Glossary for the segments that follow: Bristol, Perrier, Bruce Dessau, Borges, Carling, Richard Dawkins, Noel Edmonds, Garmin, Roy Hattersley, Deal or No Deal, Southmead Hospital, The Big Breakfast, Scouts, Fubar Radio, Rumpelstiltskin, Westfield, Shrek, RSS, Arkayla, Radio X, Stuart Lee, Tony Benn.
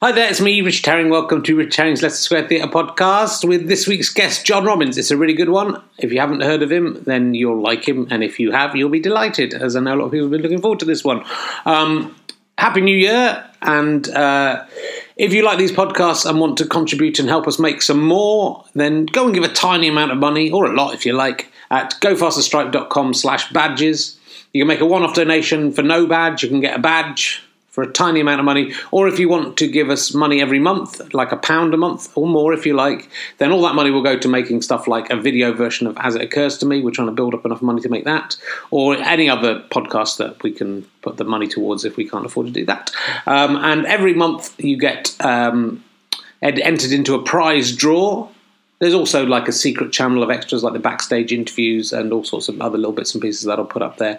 Hi there, it's me, Richard Herring. Welcome to Richard Herring's Leicester Square Theatre podcast with this week's guest, John Robins. It's a really good one. If you haven't heard of him, then you'll like him. And if you have, you'll be delighted, as I know a lot of people have been looking forward to this one. Happy New Year. And if you like these podcasts and want to contribute and help us make some more, then go and give a tiny amount of money, or a lot if you like, at gofasterstripe.com/badges. You can make a one-off donation for no badge. You can get a badge for a tiny amount of money, or if you want to give us money every month, like £1 a month or more if you like, then all that money will go to making stuff like a video version of As It Occurs to Me. We're trying to build up enough money to make that, or any other podcast that we can put the money towards if we can't afford to do that. And every month you get entered into a prize draw. There's also like a secret channel of extras like the backstage interviews and all sorts of other little bits and pieces that I'll put up there.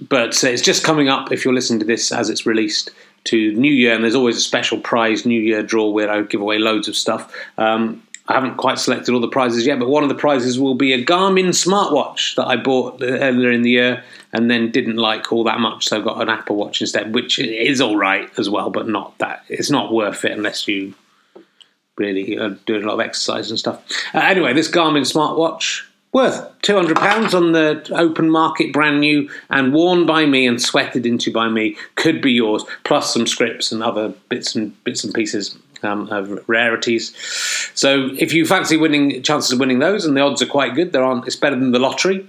But it's just coming up, if you're listening to this as it's released, to New Year, and there's always a special prize New Year draw where I give away loads of stuff. I haven't quite selected all the prizes yet, but one of the prizes will be a Garmin smartwatch that I bought earlier in the year and then didn't like all that much, so I got an Apple Watch instead, which is all right as well, but not that. It's not worth it unless you really are doing a lot of exercise and stuff. Anyway, this Garmin smartwatch, worth £200 on the open market, brand new, and worn by me and sweated into by me, could be yours, plus some scripts and other bits and pieces of rarities. So if you fancy winning, chances of winning those, and the odds are quite good, it's better than the lottery.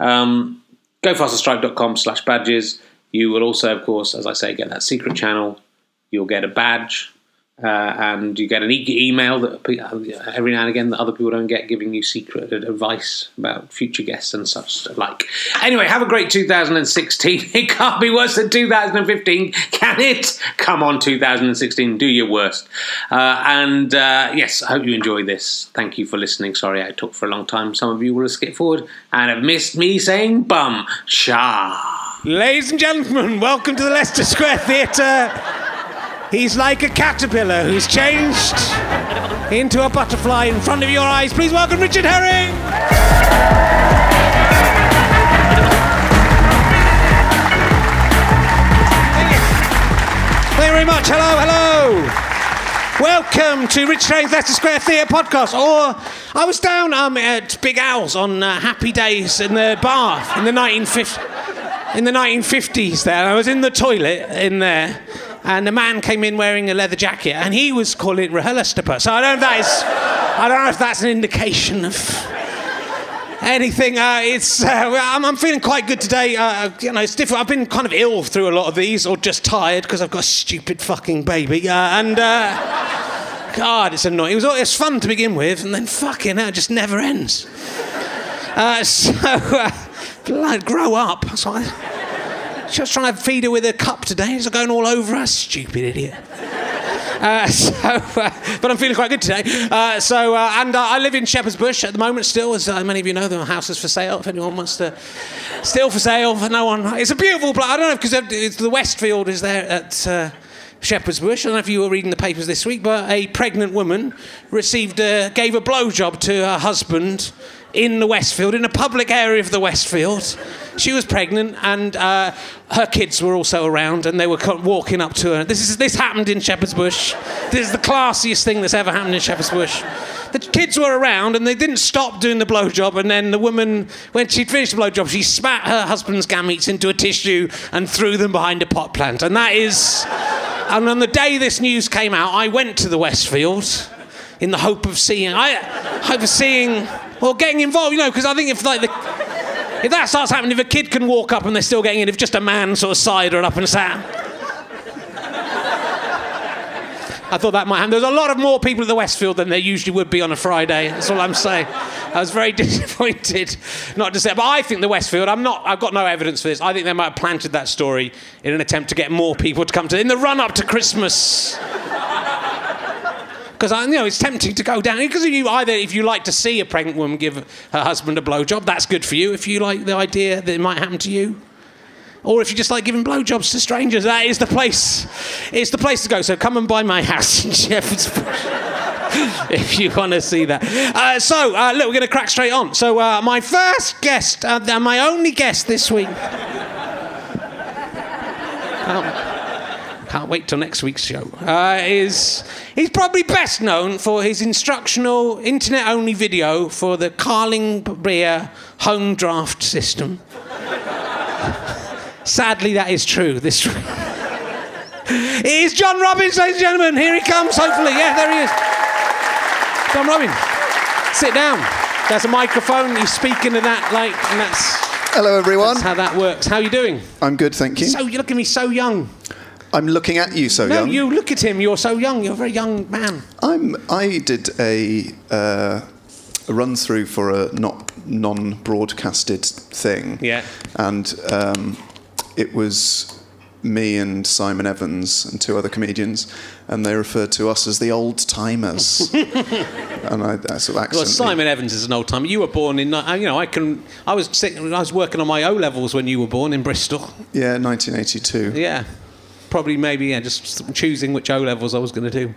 Gofasterstripe.com/badges. You will also, of course, as I say, get that secret channel. You'll get a badge. And you get an email that every now and again that other people don't get, giving you secret advice about future guests and such like. Anyway, have a great 2016. It can't be worse than 2015, can it? Come on, 2016, do your worst. Yes, I hope you enjoy this. Thank you for listening. Sorry I talked for a long time. Some of you will have skipped forward and have missed me saying bum. Sha. Ladies and gentlemen, welcome to the Leicester Square Theatre. He's like a caterpillar who's changed into a butterfly in front of your eyes. Please welcome Richard Herring! Thank you very much. Hello. Welcome to Richard Herring's Leicester Square Theatre podcast. Or I was down at Big Al's on Happy Days in the bar in the 1950s there. I was in the toilet in there. And a man came in wearing a leather jacket, and he was calling it Rahulastapa. So I don't know if that's an indication of anything. I'm feeling quite good today. It's different. I've been kind of ill through a lot of these, or just tired because I've got a stupid fucking baby. God, it's annoying. It was fun to begin with, and then fucking hell, it just never ends. Blood, grow up. That's what she was trying to feed her with a cup today. It's going all over her, stupid idiot. But I'm feeling quite good today. I live in Shepherd's Bush at the moment still, as many of you know. The house is for sale if anyone wants to. Still for sale for no one. It's a beautiful place. I don't know, because the Westfield is there at Shepherd's Bush. I don't know if you were reading the papers this week, but a pregnant woman gave a blowjob to her husband in the Westfield, in a public area of the Westfield. She was pregnant, and her kids were also around, and they were walking up to her. This happened in Shepherd's Bush. This is the classiest thing that's ever happened in Shepherd's Bush. The kids were around, and they didn't stop doing the blowjob, and then the woman, when she'd finished the blowjob, she spat her husband's gametes into a tissue and threw them behind a pot plant. And that is... And on the day this news came out, I went to the Westfield in the hope of seeing... Or getting involved, because I think if that starts happening, if a kid can walk up and they're still getting in, if just a man sort of sidered up and sat. I thought that might happen. There's a lot of more people at the Westfield than there usually would be on a Friday. That's all I'm saying. I was very disappointed, not to say, but I think the Westfield. I've got no evidence for this. I think they might have planted that story in an attempt to get more people to come to in the run up to Christmas. Because it's tempting to go down. Because if you like to see a pregnant woman give her husband a blowjob, that's good for you. If you like the idea that it might happen to you, or if you just like giving blowjobs to strangers, that is the place. It's the place to go. So come and buy my house in Shepherd's Bush if you want to see that. Look, we're going to crack straight on. So my first guest, my only guest this week. Can't wait till next week's show. He's probably best known for his instructional internet-only video for the Carling beer home draft system. Sadly, that is true. This it is John Robins, ladies and gentlemen. Here he comes, hopefully. Yeah, there he is. John Robins. Sit down. There's a microphone. You speak into that, like, and that's... Hello, everyone. That's how that works. How are you doing? I'm good, thank you. So you look at me so young. I'm looking at you so young. No, you look at him. You're so young. You're a very young man. I did a run-through for a non-broadcasted thing. Yeah. And... it was me and Simon Evans and two other comedians, and they referred to us as the old-timers. And I sort of accidentally... Well, Simon Evans is an old-timer. You were born in... I was working on my O-levels when you were born in Bristol. Yeah, 1982. Yeah. Probably, maybe, yeah, just choosing which O-levels I was going to do.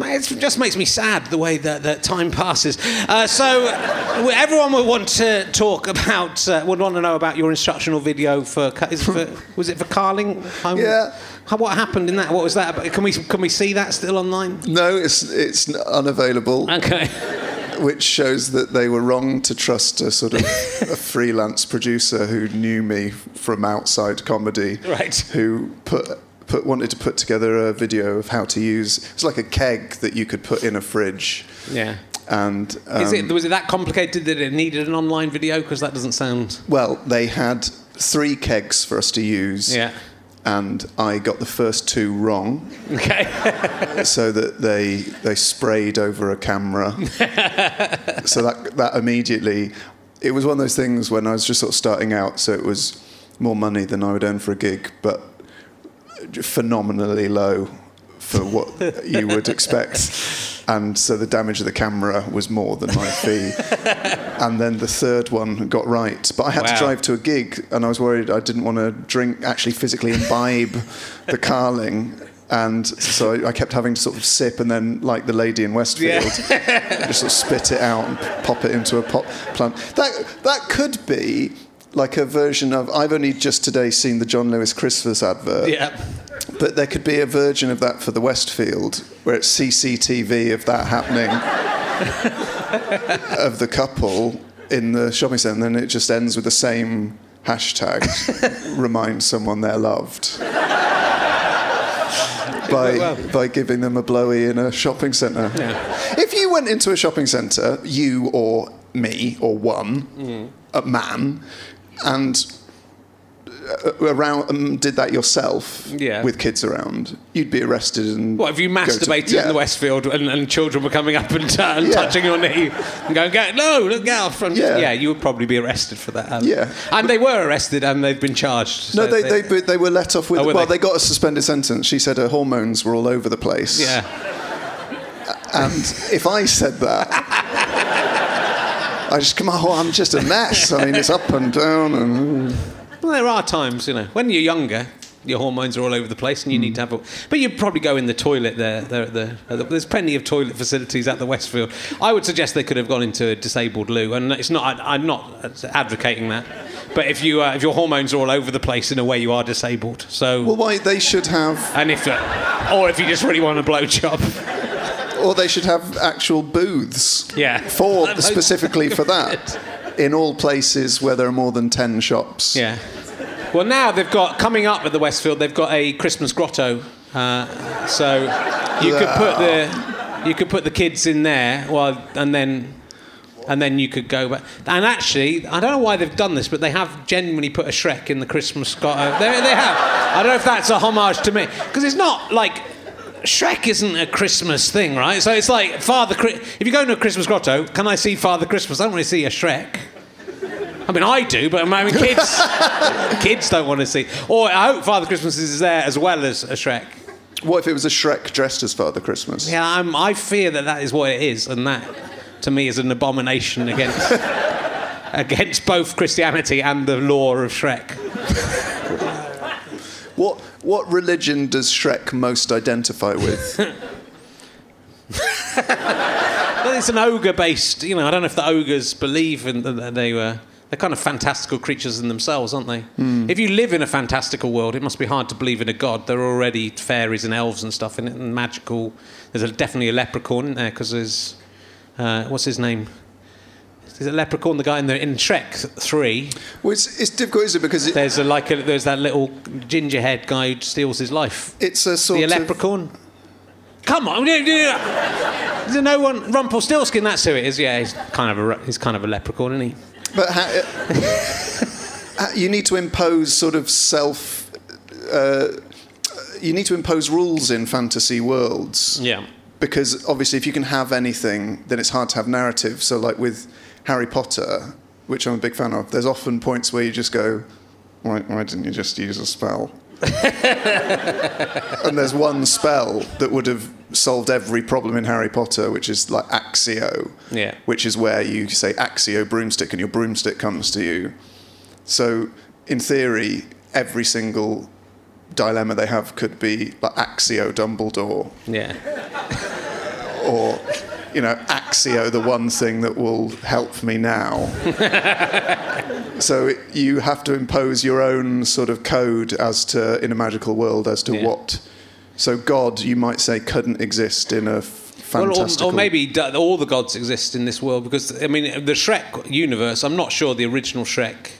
It just makes me sad, the way that time passes. Everyone would want to talk about, would want to know about your instructional video for was it for Carling? Yeah. What happened in that? What was that about? Can we see that still online? No, it's unavailable. Okay. Which shows that they were wrong to trust a sort of a freelance producer who knew me from outside comedy. Right. Who wanted to put together a video of how to use... It's like a keg that you could put in a fridge. Yeah. And was it that complicated that it needed an online video? Because that doesn't sound... Well, they had 3 kegs for us to use. Yeah. And I got the first 2 wrong. Okay. So that they sprayed over a camera. So that immediately... It was one of those things when I was just sort of starting out, so it was more money than I would earn for a gig, but... phenomenally low for what you would expect, and so the damage of the camera was more than my fee. And then the third one got right, but I had to drive to a gig, and I was worried I didn't want to physically imbibe the Carling, and so I kept having to sort of sip, and then, like the lady in Westfield, just sort of spit it out and pop it into a pot plant. That could be like a version of... I've only just today seen the John Lewis Christmas advert. Yeah. But there could be a version of that for the Westfield, where it's CCTV of that happening, of the couple in the shopping centre, and then it just ends with the same hashtag, remind someone they're loved, by giving them a blowy in a shopping centre. Yeah. If you went into a shopping centre, you or me or one, a man... and around did that yourself with kids around, you'd be arrested. And what, if you masturbated in the Westfield and children were coming up and touching your knee and going, get out front. Yeah, you would probably be arrested for that. And they were arrested and they've been charged. So no, they were let off with... they got a suspended sentence. She said her hormones were all over the place. Yeah. And if I said that... I'm just a mess. I mean, it's up and down. And... Well, there are times, when you're younger, your hormones are all over the place and you need to have a... But you'd probably go in the toilet there. There's plenty of toilet facilities at the Westfield. I would suggest they could have gone into a disabled loo, and it's not... I'm not advocating that. But if your hormones are all over the place, in a way you are disabled, so... Well, why? They should have... And or if you just really want a blowjob... Or they should have actual booths specifically for that, in all places where there are more than 10 shops. Yeah. Well, now they've got, coming up at the Westfield, they've got a Christmas grotto. So you could put the kids in there, and then you could go back. And actually, I don't know why they've done this, but they have genuinely put a Shrek in the Christmas grotto. They have. I don't know if that's a homage to me, because it's not like... Shrek isn't a Christmas thing, right? So it's like if you go into a Christmas grotto, can I see Father Christmas? I don't want to see a Shrek. I mean, I do, but kids don't want to see. Or I hope Father Christmas is there as well as a Shrek. What if it was a Shrek dressed as Father Christmas? Yeah, I fear that is what it is, and that, to me, is an abomination against both Christianity and the law of Shrek. What religion does Shrek most identify with? Well, it's an ogre-based... I don't know if the ogres believe in that they were... They're kind of fantastical creatures in themselves, aren't they? Mm. If you live in a fantastical world, it must be hard to believe in a god. There are already fairies and elves and stuff in it, and magical. There's definitely a leprechaun, isn't there? Because there's... what's his name? Is it Leprechaun, the guy in Shrek 3? Well, it's difficult, isn't it? Because there's that little ginger-haired guy who steals his life. It's a sort of... The Leprechaun... Come on! There's no one... Rumpelstiltskin, that's who it is. Yeah, he's kind of a leprechaun, isn't he? But you need to impose sort of self... you need to impose rules in fantasy worlds. Yeah. Because, obviously, if you can have anything, then it's hard to have narrative. So, like, with Harry Potter, which I'm a big fan of, there's often points where you just go, why didn't you just use a spell? And there's one spell that would have solved every problem in Harry Potter, which is like Axio, yeah. Which is where you say Axio broomstick and your broomstick comes to you. So in theory, every single dilemma they have could be like Axio Dumbledore, yeah. Or Axio, the one thing that will help me now. So you have to impose your own sort of code as to, in a magical world, as to yeah. what... So God, you might say, couldn't exist in a fantastical... Well, or maybe all the gods exist in this world, because, I mean, the Shrek universe, I'm not sure the original Shrek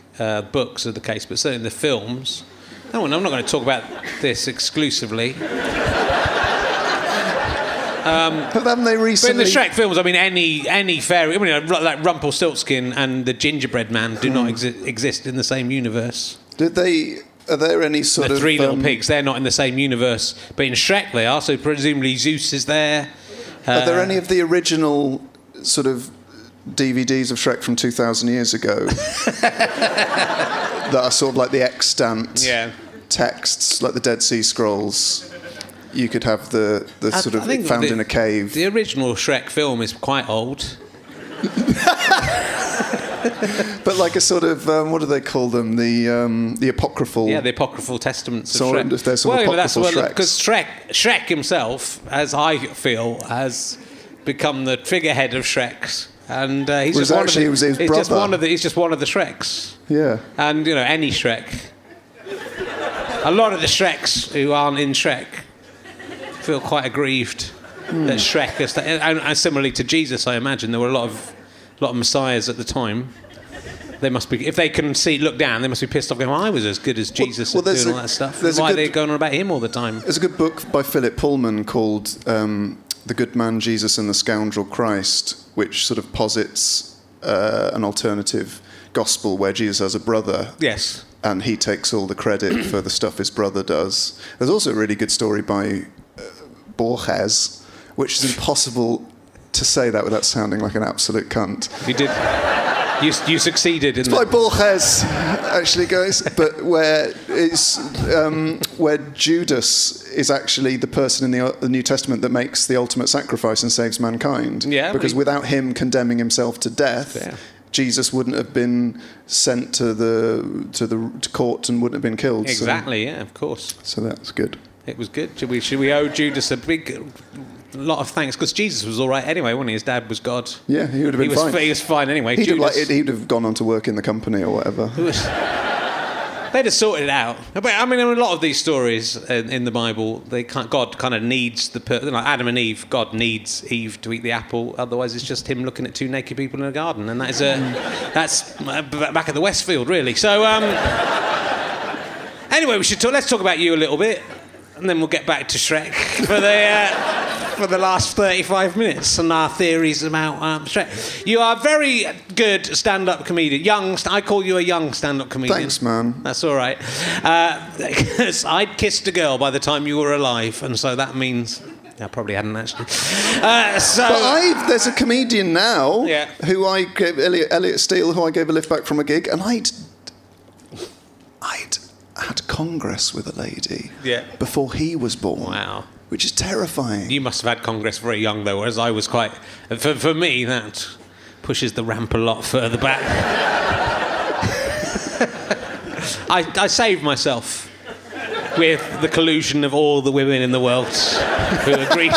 books are the case, but certainly the films... No, I'm not going to talk about this exclusively. But haven't they recently... But in the Shrek films, I mean, any fairy... I mean, like Rumpelstiltskin and the Gingerbread Man do not exist in the same universe. Did they... Are there any sort of... The three little pigs, they're not in the same universe. But in Shrek they are, so presumably Zeus is there. Are there any of the original sort of DVDs of Shrek from 2,000 years ago that are sort of like the extant yeah. texts, like the Dead Sea Scrolls... You could have the sort of found in a cave. The original Shrek film is quite old. But like a sort of, what do they call them? The apocryphal... Yeah, the apocryphal testaments of Shrek. If they're sort of apocryphal Shreks. Because Shrek himself, as I feel, has become the figurehead of Shreks. And he's just one of the Shreks. Yeah. And, any Shrek. A lot of the Shreks who aren't in Shrek... feel quite aggrieved that Shrek is... And similarly to Jesus, I imagine, there were a lot of messiahs at the time. They must be... If they can look down, they must be pissed off going, well, I was as good as Jesus at doing all that stuff. Why are they going on about him all the time? There's a good book by Philip Pullman called The Good Man, Jesus and the Scoundrel Christ, which sort of posits an alternative gospel where Jesus has a brother. Yes. And he takes all the credit for the stuff his brother does. There's also a really good story by... Borges, which is impossible to say that without sounding like an absolute cunt. You did. You succeeded in that. It's by Borges, actually, guys. But where it's where Judas is actually the person in the New Testament that makes the ultimate sacrifice and saves mankind. Yeah. Because without him condemning himself to death, yeah. Jesus wouldn't have been sent to court and wouldn't have been killed. Exactly. So. Yeah. Of course. So that's good. It was good. Should we owe Judas a big lot of thanks? Because Jesus was all right anyway, wasn't he? His dad was God. Yeah, he would have been fine. He was fine anyway. He'd have gone on to work in the company or whatever. They'd have sorted it out. But I mean, a lot of these stories in the Bible, God kind of needs the person. Like Adam and Eve, God needs Eve to eat the apple. Otherwise, it's just him looking at two naked people in a garden. And that's back at the Westfield, really. So anyway, let's talk about you a little bit. And then we'll get back to Shrek for the last 35 minutes and our theories about Shrek. You are a very good stand-up comedian. I call you a young stand-up comedian. Thanks, man. That's all right. I'd kissed a girl by the time you were alive, and so that means... I probably hadn't, actually. But there's a comedian now, yeah. who I gave... Elliot Steele, who I gave a lift back from a gig, and I'd had Congress with a lady before he was born. Wow. Which is terrifying. You must have had Congress very young, though, whereas I was quite... For me, that pushes the ramp a lot further back. I saved myself. with the collusion of all the women in the world who agreed.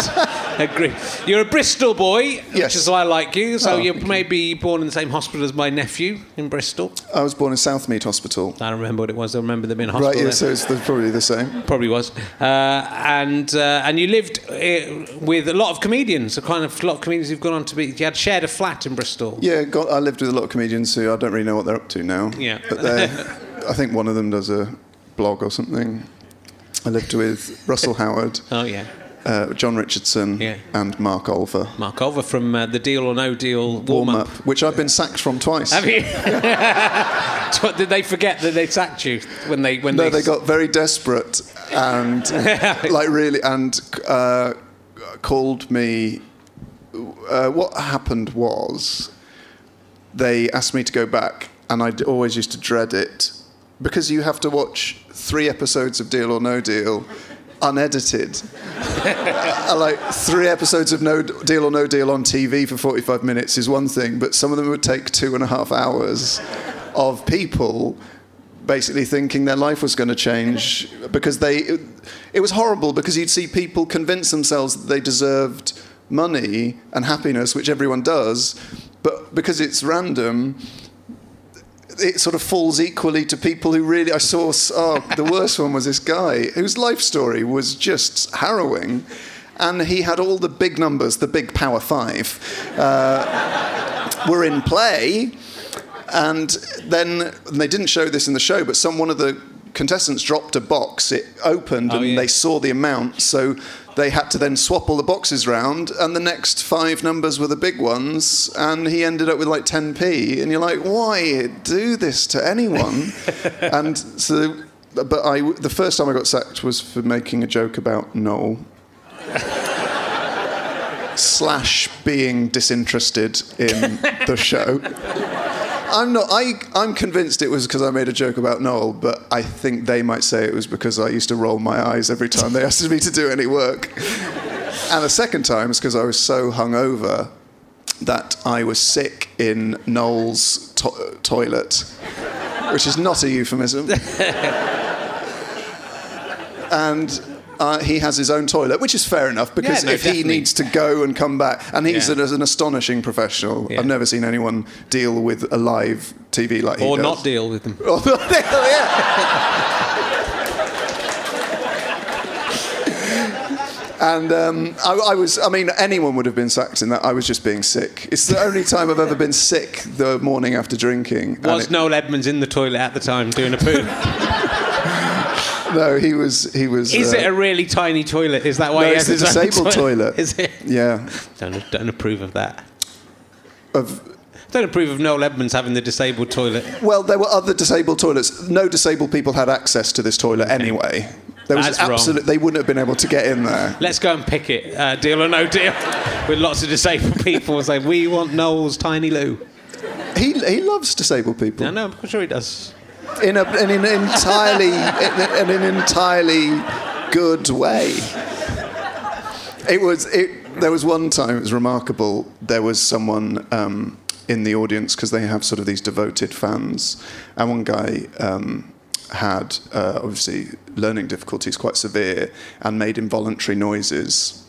You're a Bristol boy, yes, which is why I like you. So you may be born in the same hospital as my nephew in Bristol. I was born in Southmead Hospital. I don't remember what it was. I remember them in hospital. Right, yeah, so it's probably the same. Probably was. And you lived with a lot of comedians, a lot of comedians who've gone on to be... You had shared a flat in Bristol. Yeah, I lived with a lot of comedians who I don't really know what they're up to now. Yeah. But I think one of them does a blog or something. I lived with Russell Howard. Oh, yeah. John Richardson, yeah, and Mark Olver. Mark Olver from the Deal or No Deal warm-up. Which I've been sacked from twice. Have you? Did they forget that they sacked you when they... No, they got very desperate and, like, really... And called me... what happened was they asked me to go back, and I always used to dread it, because you have to watch 3 episodes of Deal or No Deal... unedited. Like 3 episodes of Deal or No Deal on TV for 45 minutes is one thing, but some of them would take 2.5 hours of people basically thinking their life was going to change, because it was horrible, because you'd see people convince themselves that they deserved money and happiness, which everyone does, but because it's random, it sort of falls equally to people who really... the worst one was this guy whose life story was just harrowing, and he had all the big numbers, the big Power Five, were in play, and then, and they didn't show this in the show, but one of the contestants dropped a box, it opened, and they saw the amount, so they had to then swap all the boxes round, and the next 5 numbers were the big ones, and he ended up with like 10p, and you're like, why do this to anyone? And so, but the first time I got sacked was for making a joke about Noel / being disinterested in the show. I'm convinced it was because I made a joke about Noel, but I think they might say it was because I used to roll my eyes every time they asked me to do any work. And the second time is because I was so hungover that I was sick in Noel's toilet, which is not a euphemism. And... he has his own toilet, which is fair enough, because he needs to go and come back, and he's an astonishing professional. Yeah. I've never seen anyone deal with a live TV like he does. Or not deal with them. Or not deal, yeah. And I mean, anyone would have been sacked in that. I was just being sick. It's the only time I've ever been sick the morning after drinking. Was Noel Edmonds in the toilet at the time doing a poo? No, he was. Is it a really tiny toilet? Is that why he has his own toilet? It's a disabled toilet. Is it? Yeah. Don't approve of that. Don't approve of Noel Edmonds having the disabled toilet. Well, there were other disabled toilets. No disabled people had access to this toilet anyway. They wouldn't have been able to get in there. Let's go and pick it. Deal or No Deal. With lots of disabled people saying, we want Noel's tiny loo. He loves disabled people. No, I'm sure he does. In an entirely good way. There was one time, it was remarkable, there was someone in the audience, because they have sort of these devoted fans, and one guy had, obviously, learning difficulties quite severe, and made involuntary noises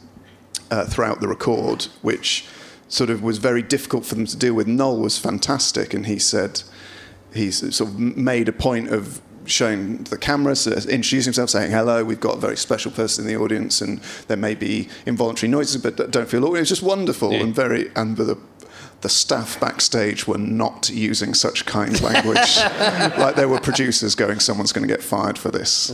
throughout the record, which sort of was very difficult for them to deal with. Noel was fantastic, and he sort of made a point of showing the camera, so introducing himself, saying, hello, we've got a very special person in the audience, and there may be involuntary noises, but don't feel awkward. It was just wonderful, and the staff backstage were not using such kind language. Like, there were producers going, someone's going to get fired for this.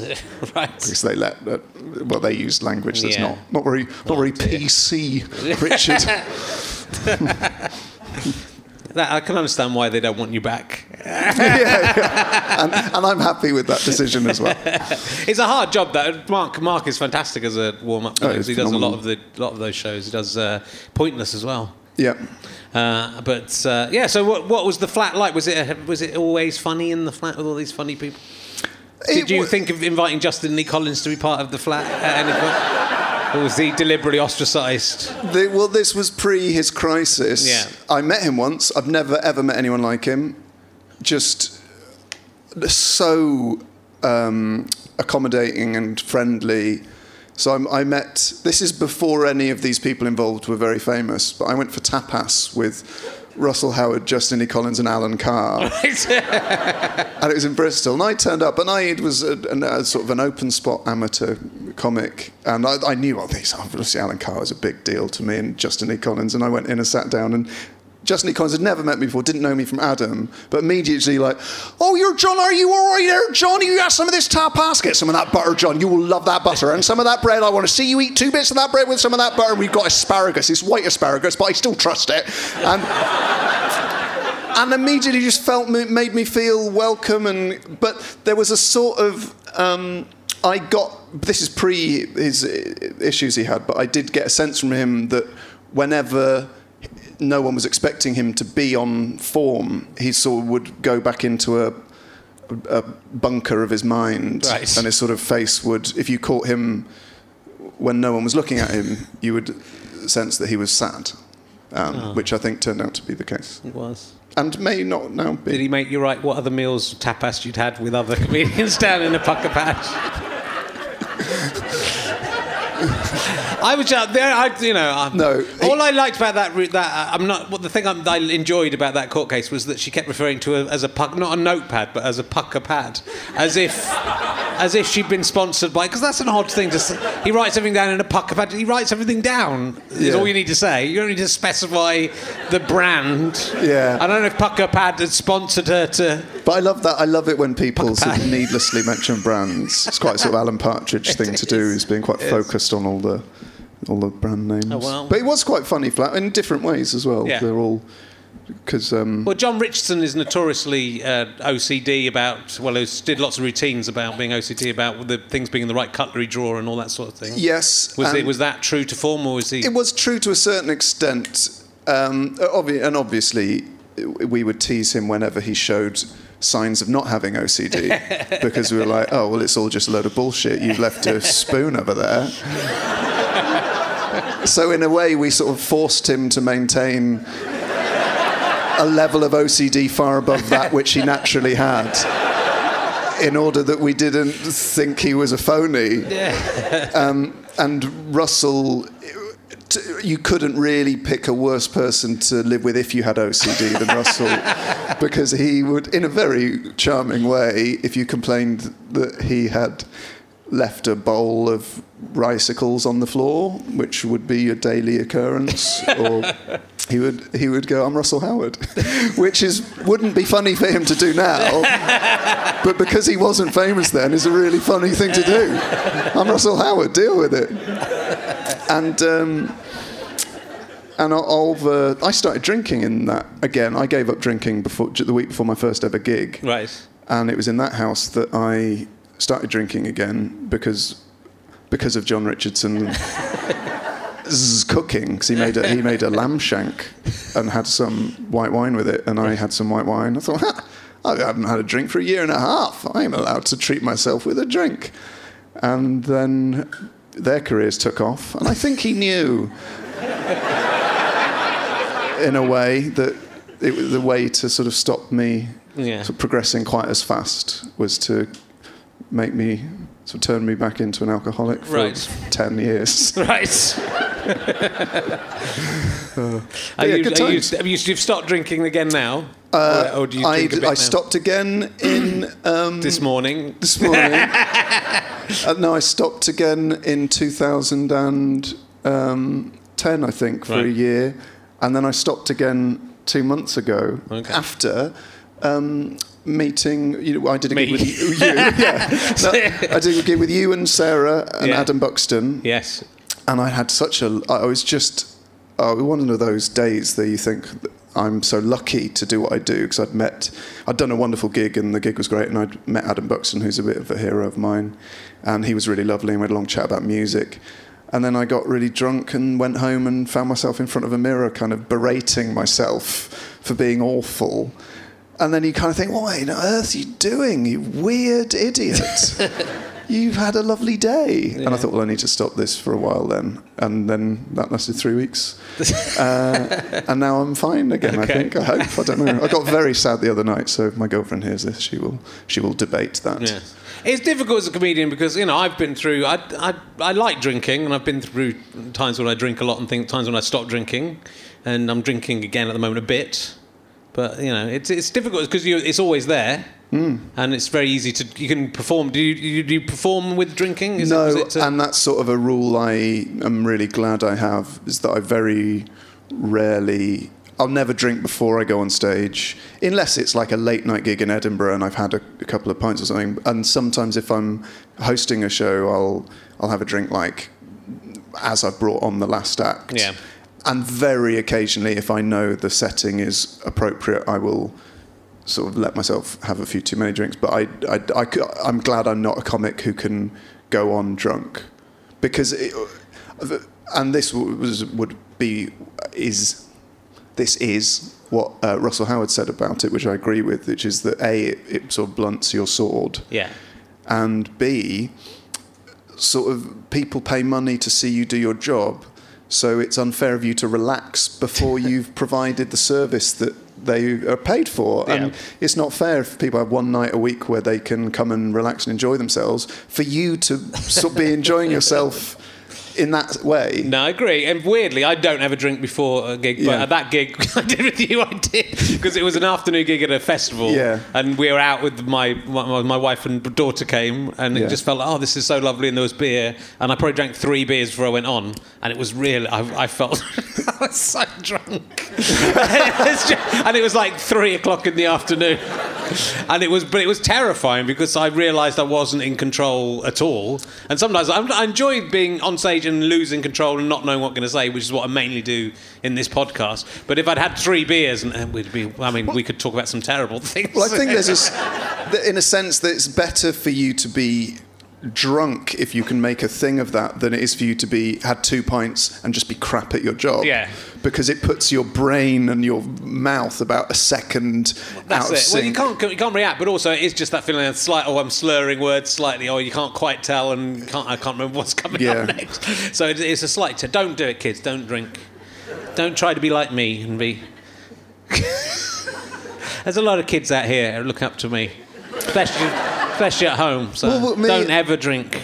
Right. Because they they used language that's not very PC, Richard. I can understand why they don't want you back. Yeah. And I'm happy with that decision as well. It's a hard job, though. Mark is fantastic as a warm-up. He does a lot of those shows. He does Pointless as well. Yeah. So what was the flat like? Was it always funny in the flat with all these funny people? Did you think of inviting Justin Lee Collins to be part of the flat at any point? Or was he deliberately ostracised? This was pre his crisis. Yeah. I met him once. I've never, ever met anyone like him. Just so accommodating and friendly. So I met, this is before any of these people involved were very famous, but I went for tapas with Russell Howard, Justin Lee Collins and Alan Carr. And it was in Bristol. And I turned up, and I was a sort of an open spot amateur comic. And I knew all these. Obviously, Alan Carr was a big deal to me and Justin Lee Collins. And I went in and sat down, and Justin Lee Collins had never met me before, didn't know me from Adam, but immediately like, oh, you're John, are you all right there, John? You got some of this tapas? Get some of that butter, John. You will love that butter. And some of that bread, I want to see you eat 2 bits of that bread with some of that butter. We've got asparagus. It's white asparagus, but I still trust it. And immediately just made me feel welcome. But there was a sort of... This is pre his issues he had, but I did get a sense from him that whenever... no one was expecting him to be on form, he sort of would go back into a bunker of his mind. Right. And his sort of face would, if you caught him when no one was looking at him, you would sense that he was sad, which I think turned out to be the case. It was. And may not now be. Did he make you write what other meals, tapas, you'd had with other comedians down in the pucker patch? I was out there. All I liked about that I'm not. Well, the thing I enjoyed about that court case was that she kept referring to it as a puck, not a notepad, but as a pucker pad, as if she'd been sponsored by. Because that's an odd thing to say. He writes everything down in a pucker pad. He writes everything down. Is all you need to say. You don't need to specify the brand. Yeah. I don't know if pucker pad had sponsored her to. But I love that. I love it when people sort of needlessly mention brands. It's quite a sort of Alan Partridge thing to do. Is being quite focused on all the brand names. Oh, well. But it was quite funny, flat in different ways as well. Yeah. They're all... Well, John Richardson is notoriously OCD about... Well, he did lots of routines about being OCD, about the things being in the right cutlery drawer and all that sort of thing. Yes. Was that true to form, or was he... It was true to a certain extent. And obviously, we would tease him whenever he showed... signs of not having OCD, because we were like, oh, well, it's all just a load of bullshit. You've left a spoon over there. So in a way, we sort of forced him to maintain a level of OCD far above that which he naturally had, in order that we didn't think he was a phony. Yeah. And Russell... You couldn't really pick a worse person to live with if you had OCD than Russell, because he would, in a very charming way, if you complained that he had left a bowl of ricicles on the floor, which would be a daily occurrence, or he would go, I'm Russell Howard, which wouldn't be funny for him to do now, but because he wasn't famous then, is a really funny thing to do. I'm Russell Howard, deal with it. And I started drinking in that again. I gave up drinking the week before my first ever gig. Right. And it was in that house that I started drinking again because of John Richardson's cooking. Because he made a lamb shank and had some white wine with it, and I had some white wine. I thought, I haven't had a drink for a year and a half. I'm allowed to treat myself with a drink. And then their careers took off, and I think he knew in a way that it was the way to sort of stop me sort of progressing quite as fast was to make me sort of turn me back into an alcoholic for 10 years. Right. You've stopped drinking again now? Or do you drink a bit now? I stopped again in... This morning. I stopped again in 2010, I think, for a year. And then I stopped again 2 months ago after... meeting, I did a gig with you. I did a gig with you and Sarah and Adam Buxton. Yes. And I had one of those days that you think, I'm so lucky to do what I do, because I'd done a wonderful gig and the gig was great, and I'd met Adam Buxton, who's a bit of a hero of mine, and he was really lovely, and we had a long chat about music. And then I got really drunk and went home and found myself in front of a mirror kind of berating myself for being awful. And then you kind of think, what on earth are you doing, you weird idiot? you've had a lovely day. Yeah. And I thought, well, I need to stop this for a while then. And then that lasted 3 weeks. And now I'm fine again, okay. I think. I hope. I don't know. I got very sad the other night, so if my girlfriend hears this, she will debate that. Yeah. It's difficult as a comedian because, you know, I've been through... I like drinking, and I've been through times when I drink a lot and times when I stop drinking. And I'm drinking again at the moment a bit. But, you know, it's difficult because it's always there. Mm. And it's very easy to... You can perform... Do you perform with drinking? No, and that's sort of a rule I am really glad I have, is that I very rarely... I'll never drink before I go on stage, unless it's like a late-night gig in Edinburgh and I've had a couple of pints or something. And sometimes if I'm hosting a show, I'll have a drink, like, as I've brought on the last act. Yeah. And very occasionally, if I know the setting is appropriate, I will... sort of let myself have a few too many drinks, but I'm glad I'm not a comic who can go on drunk, because this is what Russell Howard said about it, which I agree with, which is that A, it sort of blunts your sword, yeah, and B, sort of people pay money to see you do your job, so it's unfair of you to relax before you've provided the service that they are paid for, yeah. And it's not fair if people have one night a week where they can come and relax and enjoy themselves for you to sort of be enjoying yourself in that way. No, I agree. And weirdly, I don't have a drink before a gig, but yeah. At that gig I did with you, I did, because it was an afternoon gig at a festival, yeah. And we were out with my wife, and daughter came, and yeah. It just felt like, oh, this is so lovely, and there was beer, and I probably drank 3 beers before I went on, and it was really, I felt, I was so drunk. And it was like 3 o'clock in the afternoon. And it was terrifying, because I realised I wasn't in control at all. And sometimes I enjoy being on stage and losing control and not knowing what I'm going to say, which is what I mainly do in this podcast. But if I'd had 3 beers, and we could talk about some terrible things. Well, I think there's in a sense that it's better for you to be drunk, if you can make a thing of that, than it is for you to be had 2 pints and just be crap at your job. Yeah. Because it puts your brain and your mouth about a second out of sync. Well, you can't react, but also it is just that feeling of slight, oh, I'm slurring words slightly, or you can't quite tell, and I can't remember what's coming yeah. up next. So it's a slight... Don't do it, kids. Don't drink. Don't try to be like me and be... There's a lot of kids out here looking up to me. Especially at home, so don't ever drink,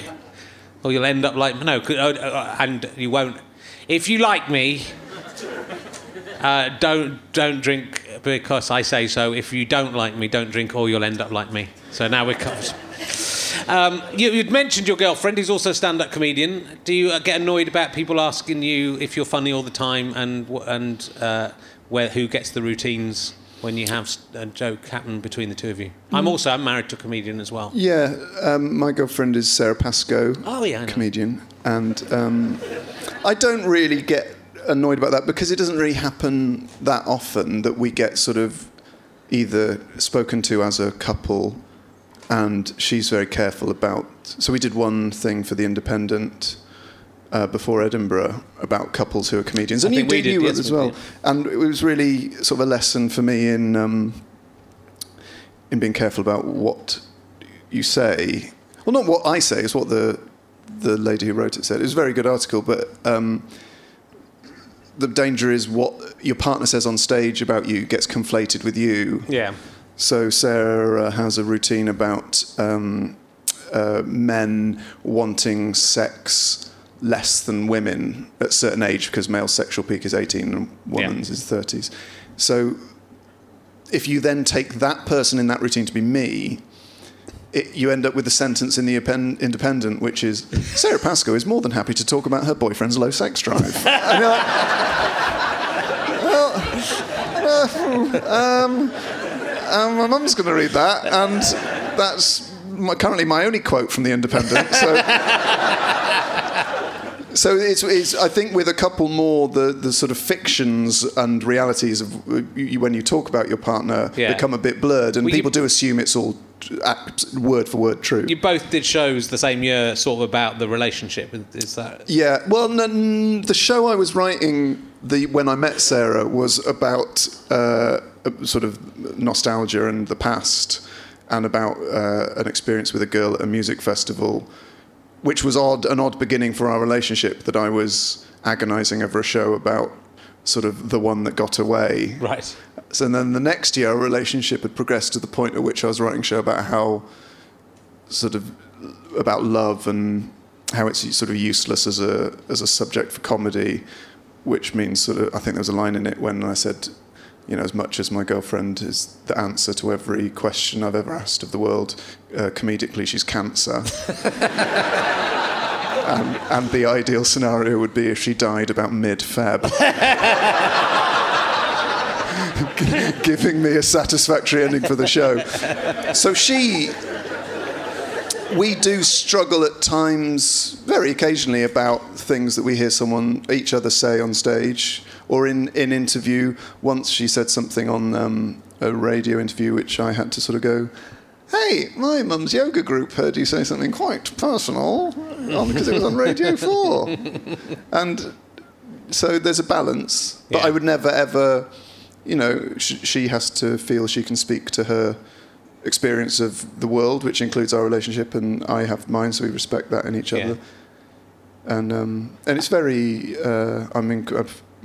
or you'll end up like... No, and you won't. If you like me, don't drink because I say so. If you don't like me, don't drink, or you'll end up like me. So now we're... You'd mentioned your girlfriend, who's also a stand-up comedian. Do you get annoyed about people asking you if you're funny all the time, and who gets the routines... when you have a joke happen between the two of you? I'm married to a comedian as well. Yeah, my girlfriend is Sarah Pascoe, comedian, and I don't really get annoyed about that, because it doesn't really happen that often that we get sort of either spoken to as a couple, and she's very careful about... So we did one thing for The Independent... before Edinburgh, about couples who are comedians. And you did, yes, as well. And it was really sort of a lesson for me in being careful about what you say. Well, not what I say, it's what the lady who wrote it said. It was a very good article, but the danger is what your partner says on stage about you gets conflated with you. Yeah. So Sarah has a routine about men wanting sex... less than women at a certain age, because male sexual peak is 18 and women's is 30s. So if you then take that person in that routine to be me, you end up with the sentence in The Independent, which is, Sarah Pascoe is more than happy to talk about her boyfriend's low sex drive. And you're like, well, my mum's going to read that, and that's currently my only quote from The Independent, so... So it's I think with a couple more, the sort of fictions and realities of when you talk about your partner become a bit blurred, and people do assume it's all word for word true. You both did shows the same year, sort of about the relationship. Is that? Yeah. Well, no, the show I was writing when I met Sarah was about sort of nostalgia and the past. and about an experience with a girl at a music festival, which was an odd beginning for our relationship, that I was agonising over a show about sort of the one that got away. Right. So then the next year, our relationship had progressed to the point at which I was writing a show about how sort of about love and how it's sort of useless as a subject for comedy, which means sort of, I think there was a line in it when I said, you know, as much as my girlfriend is the answer to every question I've ever asked of the world, comedically she's cancer. And the ideal scenario would be if she died about mid-Feb. Giving me a satisfactory ending for the show. So we do struggle at times, very occasionally, about things that we hear each other say on stage or in interview. Once she said something on a radio interview, which I had to sort of go, hey, my mum's yoga group heard you say something quite personal because it was on Radio 4. And so there's a balance. But yeah. I would never, ever... You know, she has to feel she can speak to her experience of the world, which includes our relationship, and I have mine, so we respect that in each other. And it's very... I'm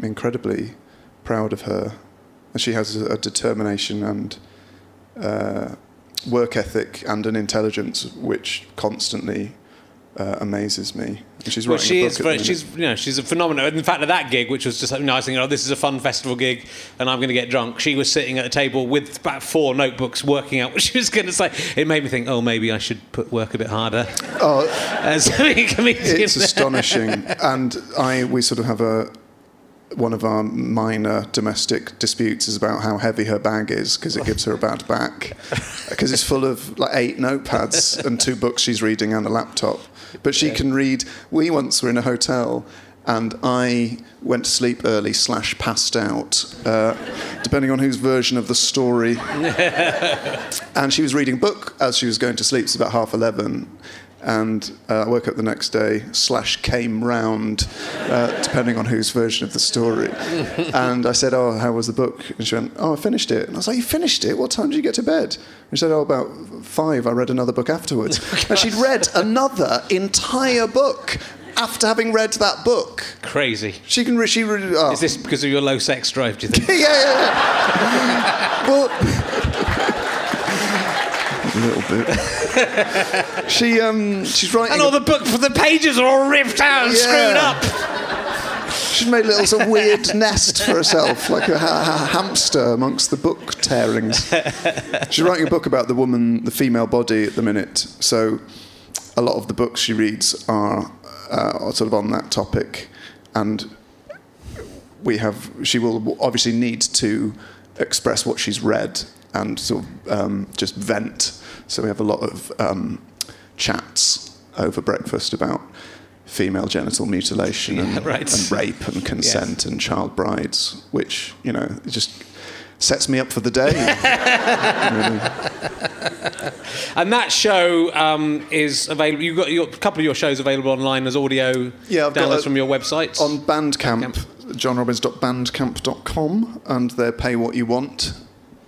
incredibly proud of her. And she has a determination and work ethic and an intelligence which constantly... amazes me. And she's writing a book she's a phenomenon. In fact, at that gig, which was just nice thing, this is a fun festival gig, and I'm going to get drunk. She was sitting at a table with about 4 notebooks, working out what she was going to say. It made me think, maybe I should work a bit harder. As a comedian, it's astonishing. And we sort of have one of our minor domestic disputes is about how heavy her bag is, because it gives her a bad back, because it's full of like 8 notepads and 2 books she's reading and a laptop. But she can read. We once were in a hotel, and I went to sleep early / passed out, depending on whose version of the story. And she was reading a book as she was going to sleep. It's about 11:30. And I woke up the next day / came round, depending on whose version of the story. And I said, how was the book? And she went, I finished it. And I was like, you finished it? What time did you get to bed? And she said, about 5. I read another book afterwards. And she'd read another entire book after having read that book. Crazy. She can... Is this because of your low sex drive, do you think? Yeah. A little bit. She's writing. And all the pages are all ripped out and screwed up. She's made a sort of weird nest for herself, like a hamster amongst the book tearings. She's writing a book about the female body at the minute. So a lot of the books she reads are sort of on that topic, and she will obviously need to express what she's read and sort of just vent. So we have a lot of chats over breakfast about female genital mutilation and rape and consent and child brides, which, you know, it just sets me up for the day. And that show is available. You've got a couple of your shows available online as audio downloads from your website. On Bandcamp, johnrobins.bandcamp.com, and they're pay what you want.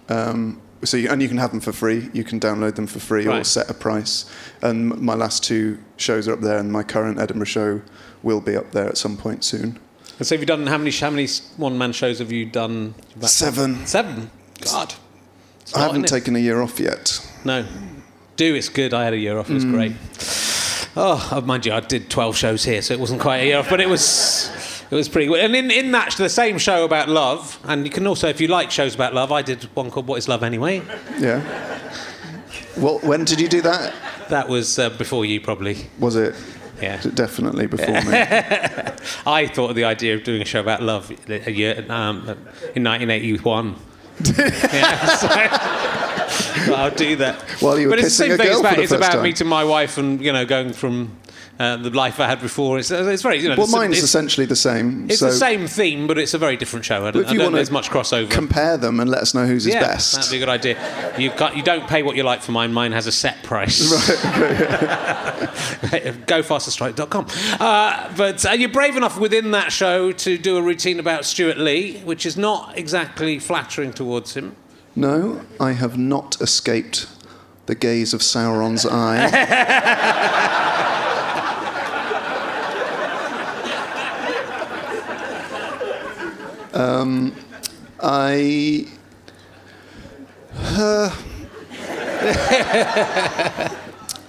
And you can have them for free. You can download them for free or set a price. And my last 2 shows are up there, and my current Edinburgh show will be up there at some point soon. And so, have you done how many one-man shows have you done? 7. 7. God, I haven't taken a year off yet. No, it's good. I had a year off. It was great. Mind you, I did 12 shows here, so it wasn't quite a year off, but it was. It was pretty good. And in that, the same show about love, and you can also, if you like shows about love, I did one called What Is Love Anyway? Yeah. When did you do that? That was before you, probably. Was it? Yeah. Definitely before me. I thought of the idea of doing a show about love a year, in 1981. But I'll do that. While you were kissing a girl for the first time. It's about meeting my wife and, you know, going from... the life I had before. It's very... You know, mine's essentially the same. It's the same theme, but it's a very different show. I don't think there's much crossover. Compare them and let us know whose is best. That'd be a good idea. You don't pay what you like for mine. Mine has a set price. Right. gofasterstripe.com. But you're brave enough within that show to do a routine about Stuart Lee, which is not exactly flattering towards him. No, I have not escaped the gaze of Sauron's eye.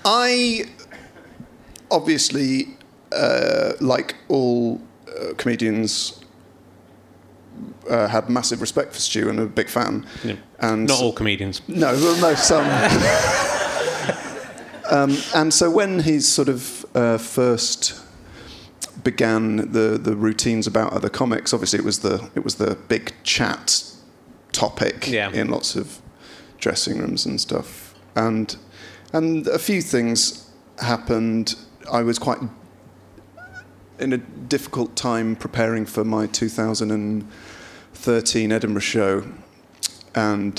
I obviously, like all comedians, had massive respect for Stu and a big fan. Yeah. And not all comedians. No, well, no, some. And so when his sort of first began the routines about other comics, obviously it was the big chat topic in lots of dressing rooms and stuff, and a few things happened. I was quite in a difficult time preparing for my 2013 Edinburgh show, and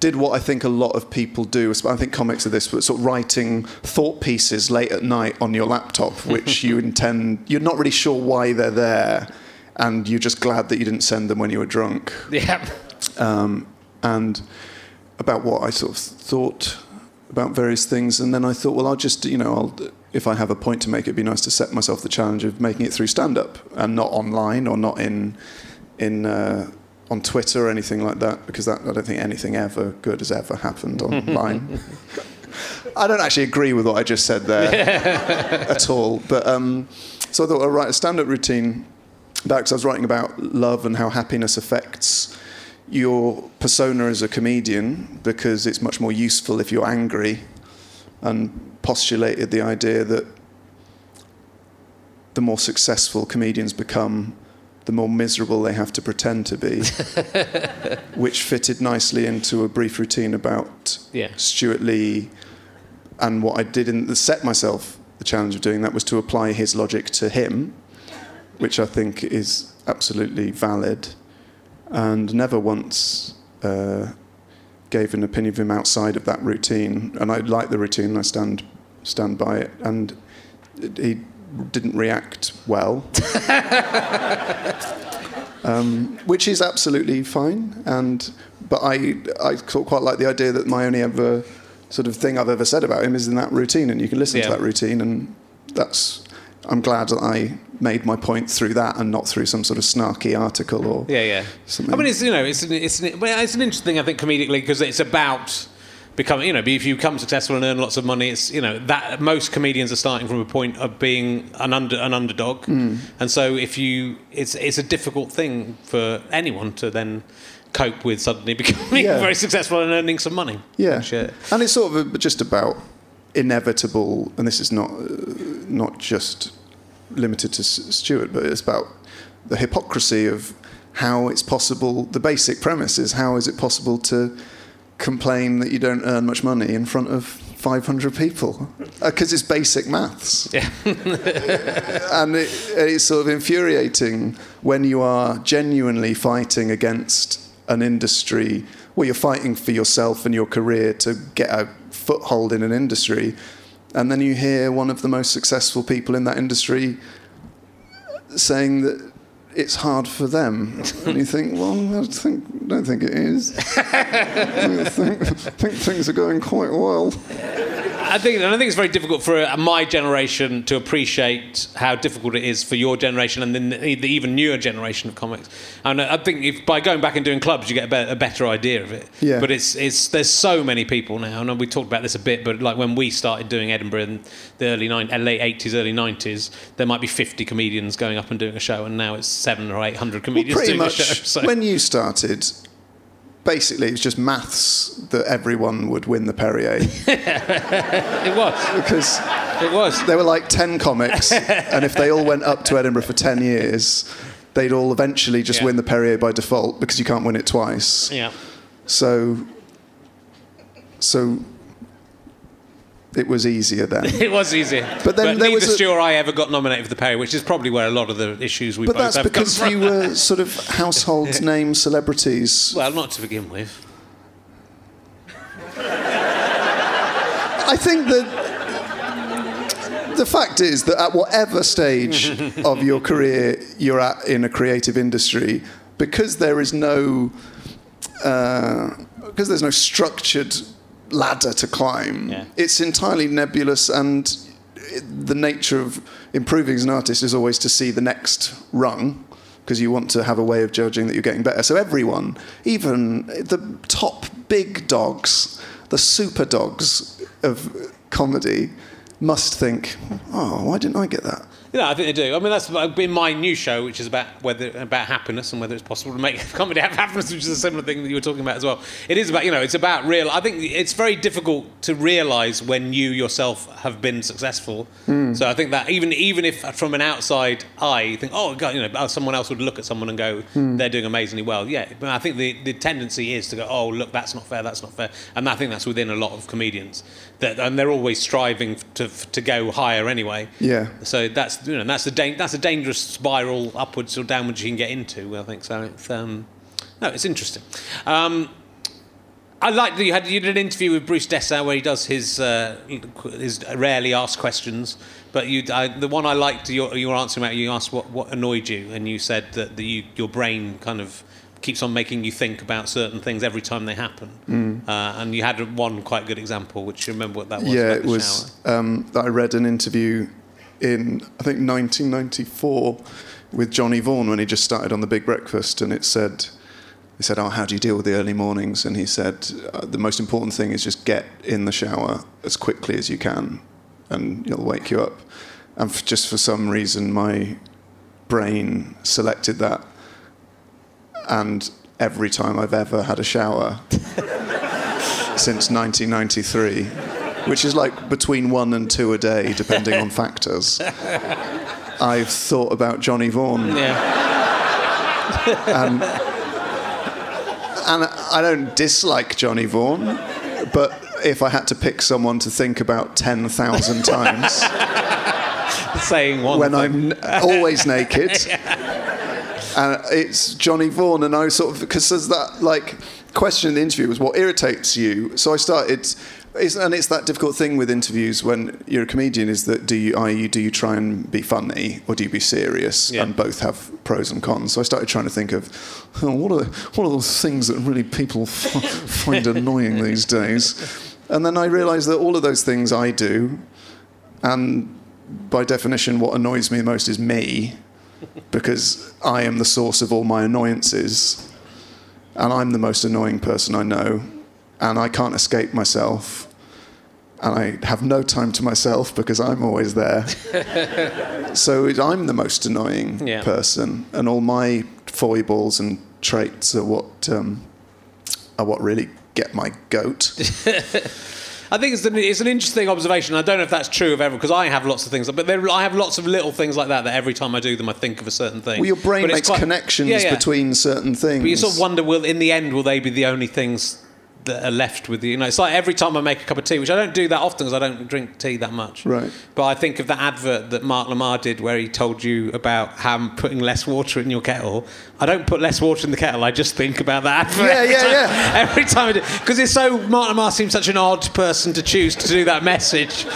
did what I think a lot of people do. I think comics are this, but sort of writing thought pieces late at night on your laptop, which you're not really sure why they're there, and you're just glad that you didn't send them when you were drunk. Yeah. And about what I sort of thought about various things, and then I thought, well, I'll just, if I have a point to make, it'd be nice to set myself the challenge of making it through stand-up, and not online or not in on Twitter or anything like that, because I don't think anything ever good has ever happened online. I don't actually agree with what I just said there at all. But so I thought I'd write a stand-up routine, because I was writing about love and how happiness affects your persona as a comedian, because it's much more useful if you're angry, and postulated the idea that the more successful comedians become, the more miserable they have to pretend to be, which fitted nicely into a brief routine about Stuart Lee. And what I did set myself the challenge of doing that was to apply his logic to him, which I think is absolutely valid, and never once gave an opinion of him outside of that routine. And I like the routine, and I stand by it. And he didn't react well, which is absolutely fine. But I quite like the idea that my only ever sort of thing I've ever said about him is in that routine, and you can listen to that routine, and I'm glad that I made my point through that and not through some sort of snarky article or something. I mean, it's an interesting thing, I think, comedically, because it's about becoming, if you become successful and earn lots of money, it's, that most comedians are starting from a point of being an underdog. Mm. And so it's a difficult thing for anyone to then cope with suddenly becoming very successful and earning some money. Yeah. And it's sort of just about inevitable, and this is not just limited to Stuart, but it's about the hypocrisy of how it's possible. The basic premise is, how is it possible to complain that you don't earn much money in front of 500 people? Because it's basic maths. Yeah. And it's sort of infuriating when you are genuinely fighting against an industry. Well, you're fighting for yourself and your career to get a foothold in an industry, and then you hear one of the most successful people in that industry saying that it's hard for them, and you think, well, I don't think it is. I think things are going quite well. I think it's very difficult for my generation to appreciate how difficult it is for your generation, and then the even newer generation of comics. And I think by going back and doing clubs, you get a better idea of it. Yeah. But it's there's so many people now, and we talked about this a bit. But like when we started doing Edinburgh in the late 80s, early 90s, there might be 50 comedians going up and doing a show, and now it's 700 or 800 comedians doing a show. So when you started, basically, it was just maths that everyone would win the Perrier. It was. Because it was. There were like 10 comics, and if they all went up to Edinburgh for 10 years, they'd all eventually just win the Perrier by default, because you can't win it twice. Yeah. So it was easier then. It was easier. But neither Stu or I ever got nominated for the Perrier, which is probably where a lot of the issues we both have come from. But that's because you were sort of household name celebrities. Well, not to begin with. I think that the fact is that at whatever stage of your career you're at in a creative industry, because there's no structured ladder to climb. Yeah. It's entirely nebulous, and the nature of improving as an artist is always to see the next rung, because you want to have a way of judging that you're getting better. So everyone, even the top big dogs, the super dogs of comedy, must think, oh, why didn't I get that? Yeah, I think they do. I mean, that's been my new show, which is about happiness and whether it's possible to make comedy have happiness, which is a similar thing that you were talking about as well. It is about, it's about real. I think it's very difficult to realise when you yourself have been successful. Mm. So I think that even if from an outside eye, you think, oh God, someone else would look at someone and go, they're doing amazingly well. Yeah, but I think the tendency is to go, oh look, that's not fair, and I think that's within a lot of comedians. And they're always striving to go higher anyway. Yeah. So that's a dangerous spiral upwards or downwards you can get into, I think. So it's interesting. I like that you did an interview with Bruce Dessau where he does his rarely asked questions. But the one I liked your answer about, you asked what annoyed you, and you said that your brain kind of keeps on making you think about certain things every time they happen. Mm. And you had one quite good example, which you remember what that was? Yeah, it was. I read an interview in, I think, 1994 with Johnny Vaughan when he just started on The Big Breakfast, and they said, oh, how do you deal with the early mornings? And he said, the most important thing is just get in the shower as quickly as you can, and it'll wake you up. And just for some reason, my brain selected that. And every time I've ever had a shower since 1993, which is like between one and two a day, depending on factors, I've thought about Johnny Vaughan. Yeah. And I don't dislike Johnny Vaughan, but if I had to pick someone to think about 10,000 times... saying one when thing. I'm always naked... And it's Johnny Vaughan, and I sort of... Because there's that, question in the interview was, what irritates you? So I started... It's that difficult thing with interviews when you're a comedian, is that do you try and be funny, or do you be serious? Yeah. And both have pros and cons. So I started trying to think of, what are those things that really people find annoying these days? And then I realised that all of those things I do, and by definition, what annoys me most is me, because I am the source of all my annoyances, and I'm the most annoying person I know, and I can't escape myself, and I have no time to myself because I'm always there. So I'm the most annoying person, and all my foibles and traits are what really get my goat. I think it's an interesting observation. I don't know if that's true of everyone, because I have lots of things. But I have lots of little things like that every time I do them, I think of a certain thing. Well, your brain makes connections between certain things. But you sort of wonder, will they be the only things that are left with you? It's like every time I make a cup of tea, which I don't do that often because I don't drink tea that much. Right. But I think of that advert that Mark Lamarr did where he told you about how putting less water in your kettle. I don't put less water in the kettle, I just think about that advert. Every time I do. Because it's so... Mark Lamarr seems such an odd person to choose to do that message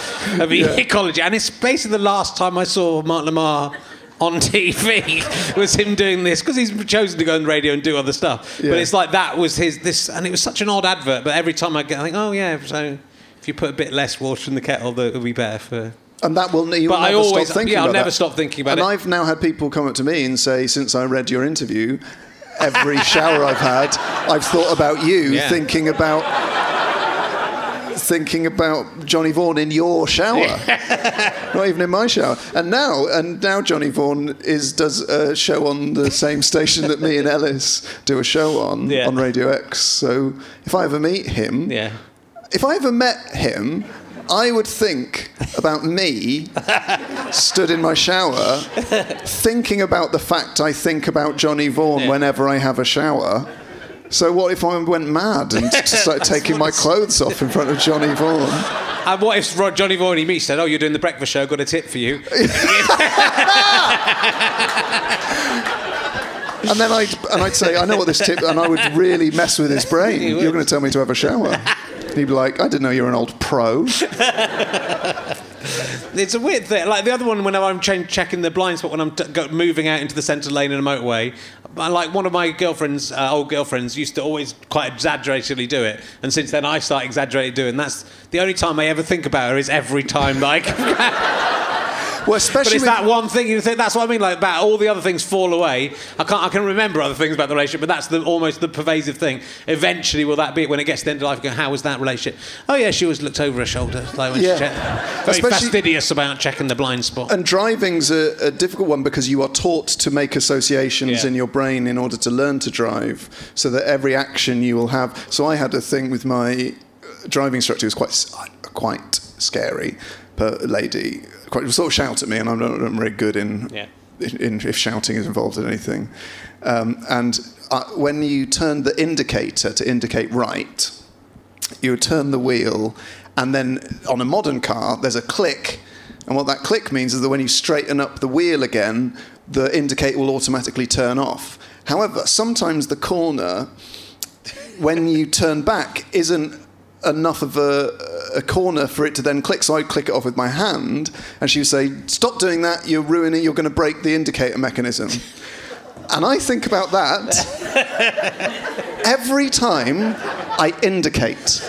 of ecology. And it's basically the last time I saw Mark Lamarr on TV was him doing this, because he's chosen to go on the radio and do other stuff. Yeah. But it's like that was his, and it was such an odd advert, but every time I think, so if you put a bit less water in the kettle, that would be better for... And that will... I'll never stop thinking about it. And I've now had people come up to me and say, since I read your interview, every shower I've had, I've thought about you, thinking about Johnny Vaughan in your shower, not even in my shower. And now Johnny Vaughan does a show on the same station that me and Ellis do a show on Radio X. So if I ever meet him, I would think about me stood in my shower thinking about the fact I think about Johnny Vaughan whenever I have a shower. So what if I went mad and started taking my clothes off in front of Johnny Vaughan? And what if Johnny Vaughan he meets said, oh, you're doing the breakfast show, got a tip for you. And then I'd say, I know what this tip... And I would really mess with his brain. You're going to tell me to have a shower. And he'd be like, I didn't know you were an old pro. it's a weird thing. Like the other one, whenever I'm checking the blind spot when I'm moving out into the centre lane in a motorway, like one of my girlfriends, old girlfriends, used to always quite exaggeratedly do it. And since then, I start exaggerating doing. That's the only time I ever think about her is every time like. Well, especially but it's that one thing you think. That's what I mean. Like about all the other things fall away. I can remember other things about the relationship, but that's almost the pervasive thing. Eventually, will that be it? When it gets to the end of life, you go, how was that relationship? Oh yeah, she always looked over her shoulder. Like when she checked. Very fastidious about checking the blind spot. And driving's a difficult one because you are taught to make associations in your brain in order to learn to drive, so that every action you will have. So I had a thing with my driving instructor who was quite scary. But lady quite sort of shouts at me, and I'm not very good in if shouting is involved in anything. When you turn the indicator to indicate right, you would turn the wheel, and then on a modern car, there's a click. And what that click means is that when you straighten up the wheel again, the indicator will automatically turn off. However, sometimes the corner, when you turn back, isn't enough of a corner for it to then click, so I'd click it off with my hand, and she would say, stop doing that, you're ruining it, you're going to break the indicator mechanism. And I think about that every time I indicate.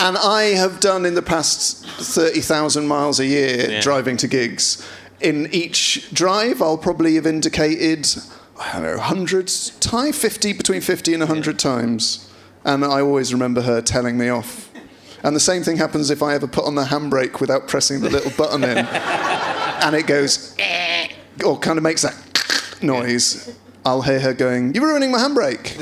And I have done in the past 30,000 miles a year driving to gigs. In each drive, I'll probably have indicated, I don't know, 50 and 100 times. And I always remember her telling me off. And the same thing happens if I ever put on the handbrake without pressing the little button in. And it goes, or kind of makes that noise. I'll hear her going, you're ruining my handbrake.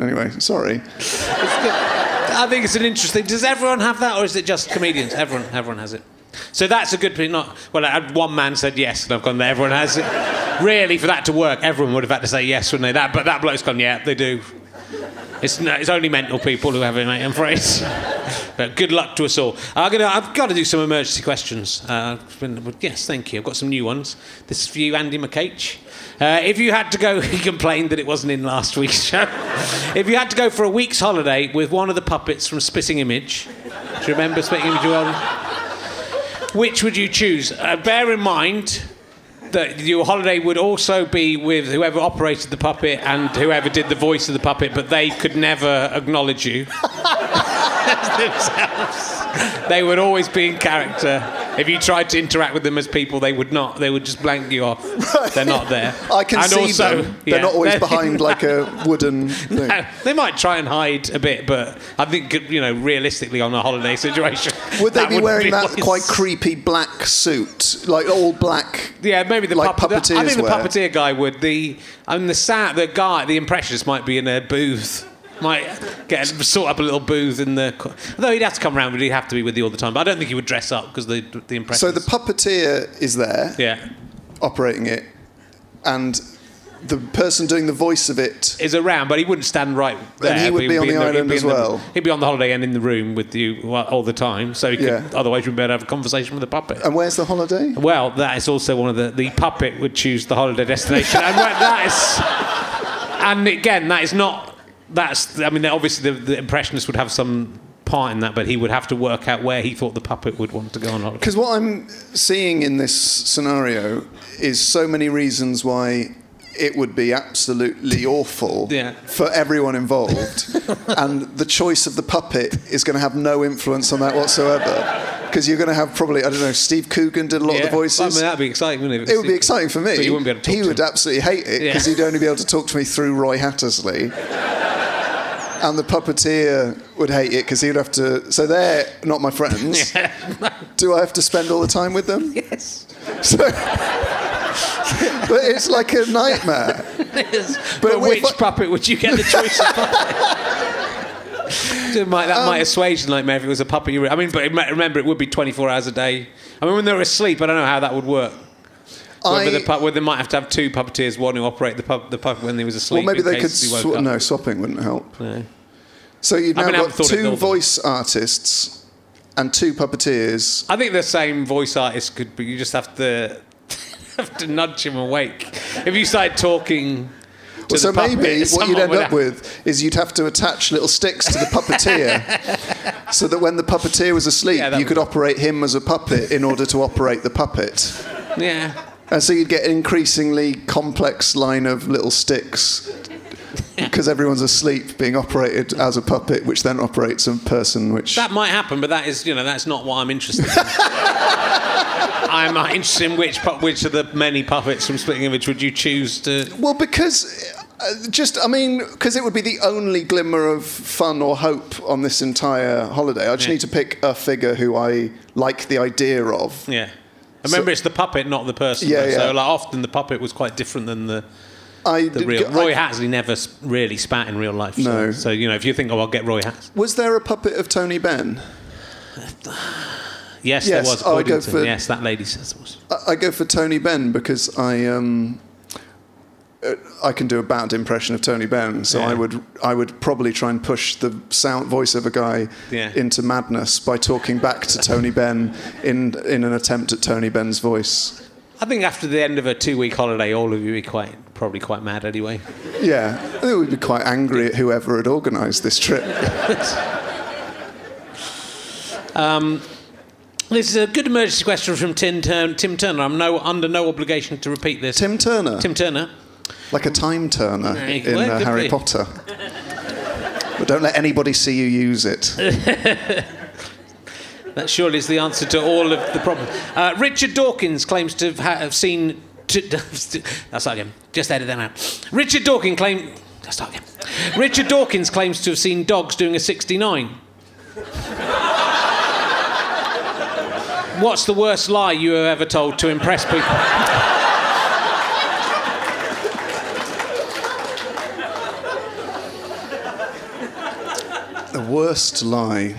Anyway, sorry. I think it's an interesting... Does everyone have that, or is it just comedians? Everyone has it. So that's a good... Not well, one man said yes, and I've gone there. Everyone has it. Really, for that to work, everyone would have had to say yes, wouldn't they? But that bloke's gone, yeah, they do. It's only mental people who have it, mate, I'm afraid. But good luck to us all. I've got to do some emergency questions. Yes, thank you. I've got some new ones. This is for you, Andy McCaich. If you had to go... He complained that it wasn't in last week's show. If you had to go for a week's holiday with one of the puppets from Spitting Image... Do you remember Spitting Image? Which would you choose? Bear in mind... that your holiday would also be with whoever operated the puppet and whoever did the voice of the puppet, but they could never acknowledge you as themselves. They would always be in character. If you tried to interact with them as people, they would not. They would just blank you off. Right. They're not there. I can see also, them. They're not always behind like a wooden thing. No, they might try and hide a bit, but I think, realistically on a holiday situation... Would they be wearing that quite creepy black suit? Like all black... Yeah, maybe the like puppeteers I think the puppeteer guy would. The guy, the impressionist might be in a booth... Might sort up a little booth in the... Although he'd have to come around, but he'd have to be with you all the time. But I don't think he would dress up, because the impression... So the puppeteer is there, operating it, and the person doing the voice of it... Is around, but he wouldn't stand right there. And he would be on the island as well. He'd be on the holiday and in the room with you all the time, so he could, otherwise you'd be able to have a conversation with the puppet. And where's the holiday? Well, that is also one of the... The puppet would choose the holiday destination. And that is... And again, that is not... obviously the impressionist would have some part in that, but he would have to work out where he thought the puppet would want to go or not. Because what I'm seeing in this scenario is so many reasons why it would be absolutely awful for everyone involved. And the choice of the puppet is going to have no influence on that whatsoever. Because you're going to have probably, I don't know, Steve Coogan did a lot of the voices. That'd be exciting, wouldn't it? It would be exciting for me. But you wouldn't be able to talk to him. He would absolutely hate it, because he'd only be able to talk to me through Roy Hattersley. And the puppeteer would hate it, because he would have to... So they're not my friends. Do I have to spend all the time with them? Yes. So, but it's like a nightmare. It is. But which puppet would you get the choice of puppet? Might assuage the nightmare if it was a puppet. But remember, it would be 24 hours a day. When they were asleep, I don't know how that would work. Whether they might have to have two puppeteers, one who operated the puppet when he was asleep. Well, maybe they could... swapping wouldn't help. No. So you've now got two voice artists and two puppeteers. I think the same voice artist could be... You just have to nudge him awake. If you started talking... to the puppet. So maybe what you'd end up with is you'd have to attach little sticks to the puppeteer so that when the puppeteer was asleep, you could operate him as a puppet in order to operate the puppet. Yeah. And so you'd get an increasingly complex line of little sticks because everyone's asleep being operated as a puppet, which then operates a person, which... That might happen, but that is, you know, that's not what I'm interested in. I'm interested in which of the many puppets from Spitting Image would you choose to... Well, because... because it would be the only glimmer of fun or hope on this entire holiday. I just need to pick a figure who I like the idea of. Yeah. Remember, it's the puppet, not the person. Yeah, yeah. So, like, often the puppet was quite different than the real... Roy Hattersley never really spat in real life. No. So, you know, if you think, I'll get Roy Hattersley... Was there a puppet of Tony Benn? Yes, there was. Oh, yes, that lady says it was. I go for Tony Benn because I can do a bad impression of Tony Benn, so I would probably try and push the sound voice of a guy into madness by talking back to Tony Benn in an attempt at Tony Benn's voice. I think after the end of a 2-week holiday, all of you would be probably quite mad anyway. Yeah, I think we'd be quite angry at whoever had organised this trip. This is a good emergency question from Tim Turner. I'm under no obligation to repeat this. Tim Turner? Tim Turner. Like a time turner in Harry Potter. But don't let anybody see you use it. That surely is the answer to all of the problems. Richard Dawkins claims to have seen... That's not him. Just edit that out. Richard Dawkins claims to have seen dogs doing a 69. What's the worst lie you have ever told to impress people? The worst lie.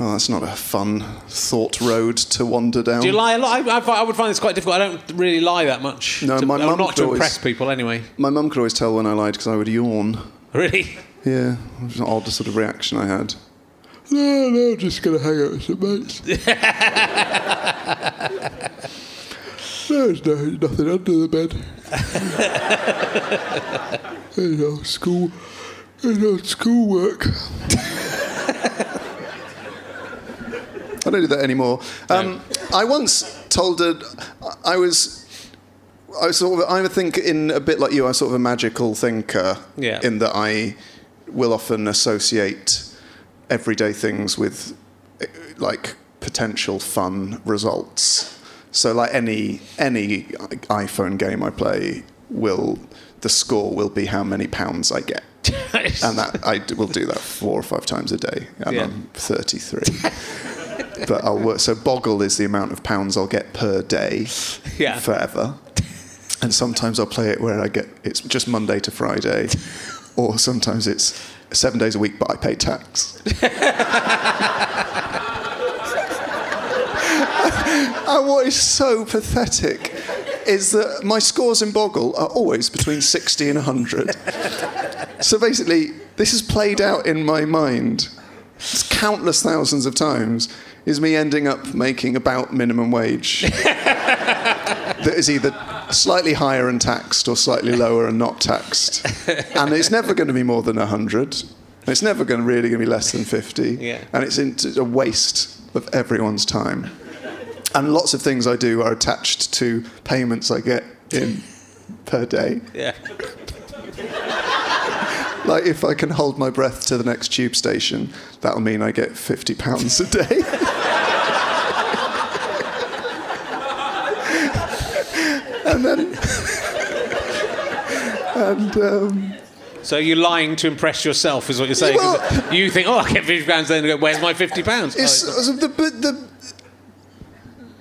Oh, that's not a fun thought road to wander down. Do you lie a lot? I would find this quite difficult. I don't really lie that much. No, my mum not to impress people anyway. My mum could always tell when I lied because I would yawn. Really? Yeah, it was an odd sort of reaction I had. No, I'm just going to hang out with some mates. There's nothing under the bed. There's no school work. I don't do that anymore. No. I once told her... I think in a bit like you, I'm sort of a magical thinker in that I will often associate... everyday things with, like, potential fun results. So, like, any iPhone game I play the score will be how many pounds I get. And that I will do that 4 or 5 times a day. And I'm 33. But I'll work... So Boggle is the amount of pounds I'll get per day forever. And sometimes I'll play it where I get... It's just Monday to Friday. Or sometimes it's 7 days a week, but I pay tax. And what is so pathetic is that my scores in Boggle are always between 60 and 100. So basically, this is played out in my mind. It's countless thousands of times is me ending up making about minimum wage. That is either slightly higher and taxed or slightly lower and not taxed. And it's never going to be more than 100. It's never really going to be less than 50. Yeah. And it's a waste of everyone's time. And lots of things I do are attached to payments I get in per day. Yeah. Like if I can hold my breath to the next tube station, that'll mean I get £50 a day. So you're lying to impress yourself, is what you're saying. Well, you think, I get £50, then go, where's my £50? This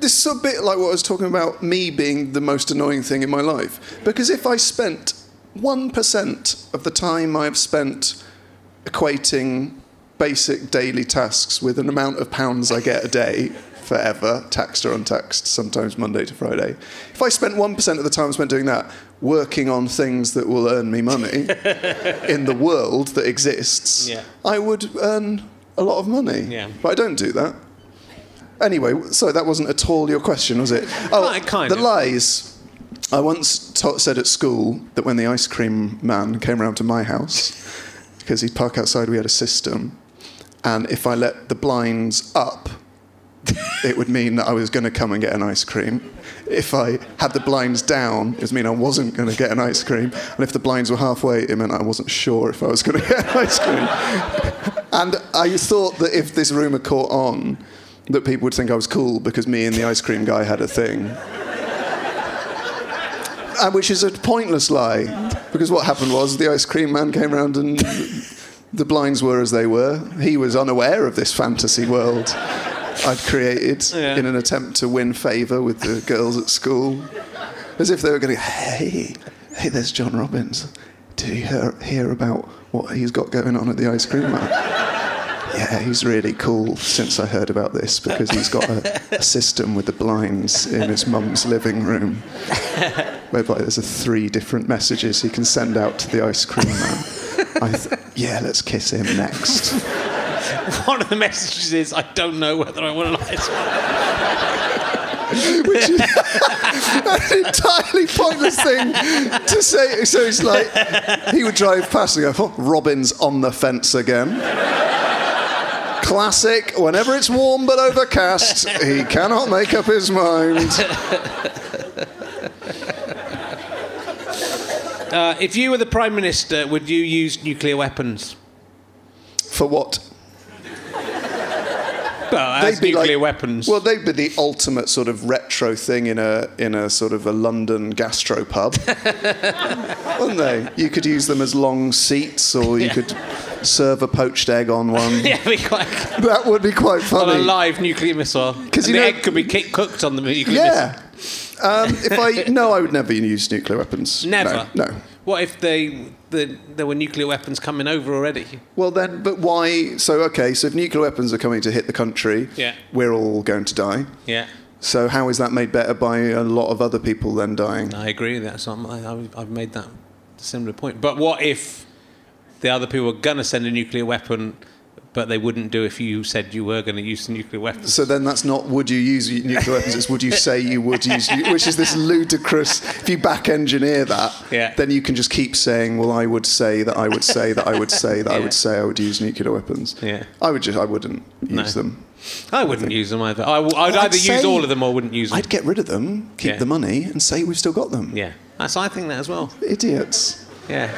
is a bit like what I was talking about, me being the most annoying thing in my life. Because if I spent 1% of the time I've spent equating basic daily tasks with an amount of pounds I get a day... forever, taxed or untaxed, sometimes Monday to Friday. If I spent 1% of the time I spent doing that, working on things that will earn me money in the world that exists, I would earn a lot of money. Yeah. But I don't do that. Anyway, so that wasn't at all your question, was it? Oh, kind of. The lies. I once said at school that when the ice cream man came round to my house, because he'd park outside, we had a system, and if I let the blinds up, it would mean that I was going to come and get an ice cream. If I had the blinds down, it would mean I wasn't going to get an ice cream. And if the blinds were halfway, it meant I wasn't sure if I was going to get an ice cream. And I thought that if this rumour caught on, that people would think I was cool because me and the ice cream guy had a thing. Which is a pointless lie. Because what happened was the ice cream man came round and the blinds were as they were. He was unaware of this fantasy world I'd created in an attempt to win favour with the girls at school. As if they were going, hey, there's John Robins. Did you hear about what he's got going on at the ice cream man? Yeah, he's really cool since I heard about this because he's got a system with the blinds in his mum's living room whereby there's 3 different messages he can send out to the ice cream man. Let's kiss him next. One of the messages is, I don't know whether I want an ice cream. Which is an entirely pointless thing to say. So it's like, he would drive past and go, oh, Robin's on the fence again. Classic, whenever it's warm but overcast, he cannot make up his mind. If you were the Prime Minister, would you use nuclear weapons? For what? Well, as nuclear weapons. Well, they'd be the ultimate sort of retro thing in a sort of a London gastropub, wouldn't they? You could use them as long seats, or you could serve a poached egg on one. Yeah, that would be quite funny. On a live nuclear missile. Because the egg could be cooked on the nuclear missile. Yeah. I would never use nuclear weapons. Never? No. What if there were nuclear weapons coming over already? Well then, but why? So if nuclear weapons are coming to hit the country, we're all going to die. Yeah. So how is that made better by a lot of other people then dying? I agree with that. So I've made that similar point. But what if the other people were going to send a nuclear weapon, but they wouldn't do if you said you were going to use the nuclear weapons? So then that's not would you use nuclear weapons, it's would you say you would use... Which is this ludicrous... If you back-engineer that, then you can just keep saying, well, I would say that I would say that I would say that I would say I would use nuclear weapons. Yeah. I wouldn't use them. I wouldn't use them either. I'd either use all of them or wouldn't use them. I'd get rid of them, keep the money, and say we've still got them. Yeah. I think that as well. Idiots. Yeah.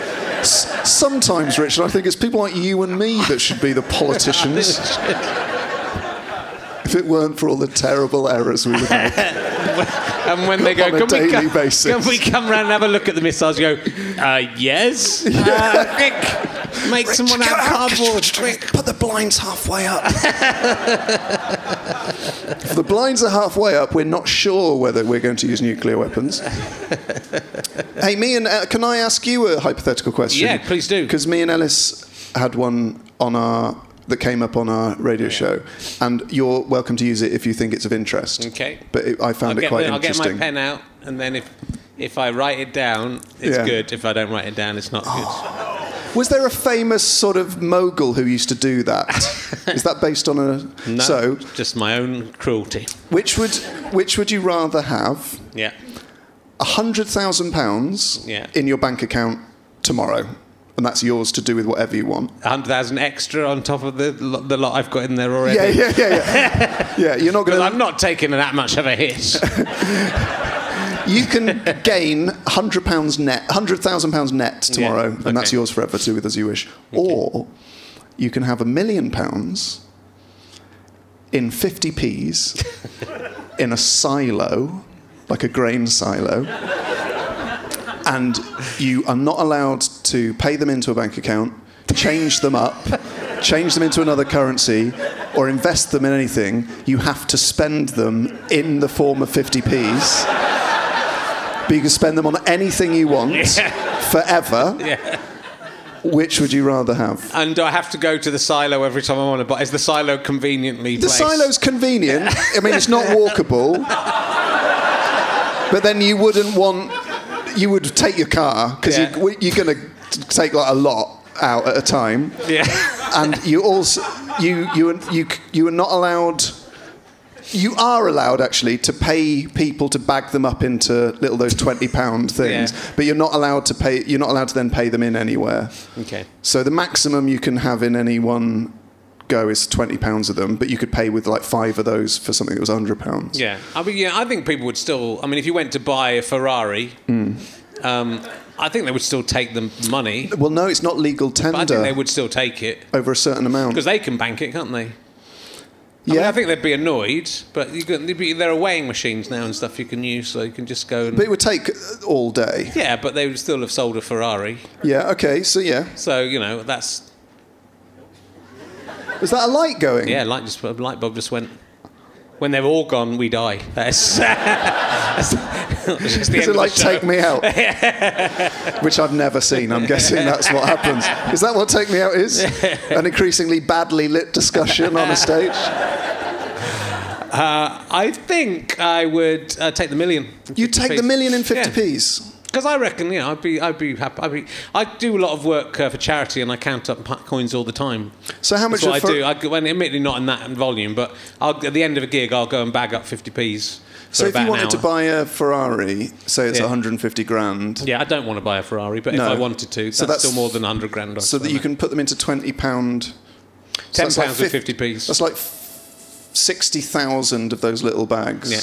Sometimes, Richard, I think it's people like you and me that should be the politicians. If it weren't for all the terrible errors we would make. And when they go, can we come round and have a look at the missiles? You go, yes. Yeah. Quick, make Rich, someone out of cardboard. Quick, put the blinds halfway up. If the blinds are halfway up, we're not sure whether we're going to use nuclear weapons. Hey, me and can I ask you a hypothetical question? Yeah, please do. Because me and Ellis had one that came up on our radio show, and you're welcome to use it if you think it's of interest. Okay. But I found it quite interesting. I'll get my pen out, and then if I write it down, it's good. If I don't write it down, it's not good. Was there a famous sort of mogul who used to do that? Is that based on a... No, just my own cruelty. Which would you rather have? Yeah. £100,000 in your bank account tomorrow. And that's yours to do with whatever you want. 100,000 extra on top of the lot I've got in there already. Yeah. Yeah, you're not going. I'm not taking that much of a hit. You can gain £100,000 net tomorrow, and that's yours forever to do with as you wish. Okay. Or you can have £1 million in 50p's in a silo, like a grain silo. And you are not allowed to pay them into a bank account, change them up, change them into another currency, or invest them in anything. You have to spend them in the form of 50p's. But you can spend them on anything you want forever. Yeah. Which would you rather have? And do I have to go to the silo every time I want to buy? Is the silo conveniently placed? The silo's convenient. I mean, it's not walkable. But then you wouldn't want... You would take your car, because you're going to take like a lot out at a time. Yeah. And you also you are not allowed You are allowed, actually, to pay people to bag them up into little those £20 things, but you're not allowed to pay. You're not allowed to then pay them in anywhere. Okay. So the maximum you can have in any one go is £20 of them, but you could pay with like 5 of those for something that was £100. Yeah. I mean, yeah, I think people would still. I mean, if you went to buy a Ferrari. I think they would still take the money. Well, no, it's not legal tender. But I think they would still take it. Over a certain amount. Because they can bank it, can't they? Yeah. I mean, I think they'd be annoyed, but there are weighing machines now and stuff you can use, so you can just go and... But it would take all day. Yeah, but they would still have sold a Ferrari. Yeah, okay, so yeah. So, you know, that's... Was that a light going? Yeah, a light bulb just went... When they're all gone, we die. That's just the end of the show. Take Me Out? Which I've never seen. I'm guessing that's what happens. Is that what Take Me Out is? An increasingly badly lit discussion on a stage? I think I would take the million. You'd take the million in 50p's? Because I reckon, you know, I'd be happy. I do a lot of work for charity, and I count up coins all the time. So how much? That's what I do. I admittedly not in that volume, but at the end of a gig, I'll go and bag up 50p's. So if you wanted to buy a Ferrari, say it's 150 grand. Yeah, I don't want to buy a Ferrari, but if I wanted to, that's still more than 100 grand. So that you can put them into £20. £10 like with 50p's. That's like 60,000 of those little bags. Yeah.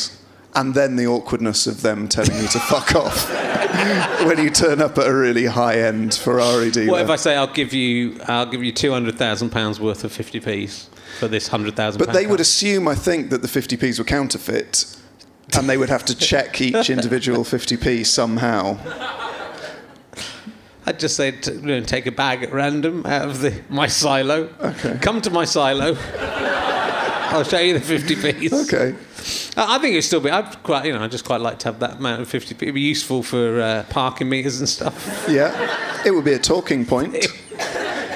And then the awkwardness of them telling you to fuck off when you turn up at a really high-end Ferrari dealer. What if I say I'll give you £200,000 worth of 50p's for this £100,000? But they would assume, I think, that the 50p's were counterfeit, and they would have to check each individual 50p somehow. I'd just say, take a bag at random out of my silo. Okay. Come to my silo. I'll show you the 50p's. Okay. I think it'd still be... I just quite like to have that amount of 50p. It'd be useful for parking meters and stuff. Yeah. It would be a talking point.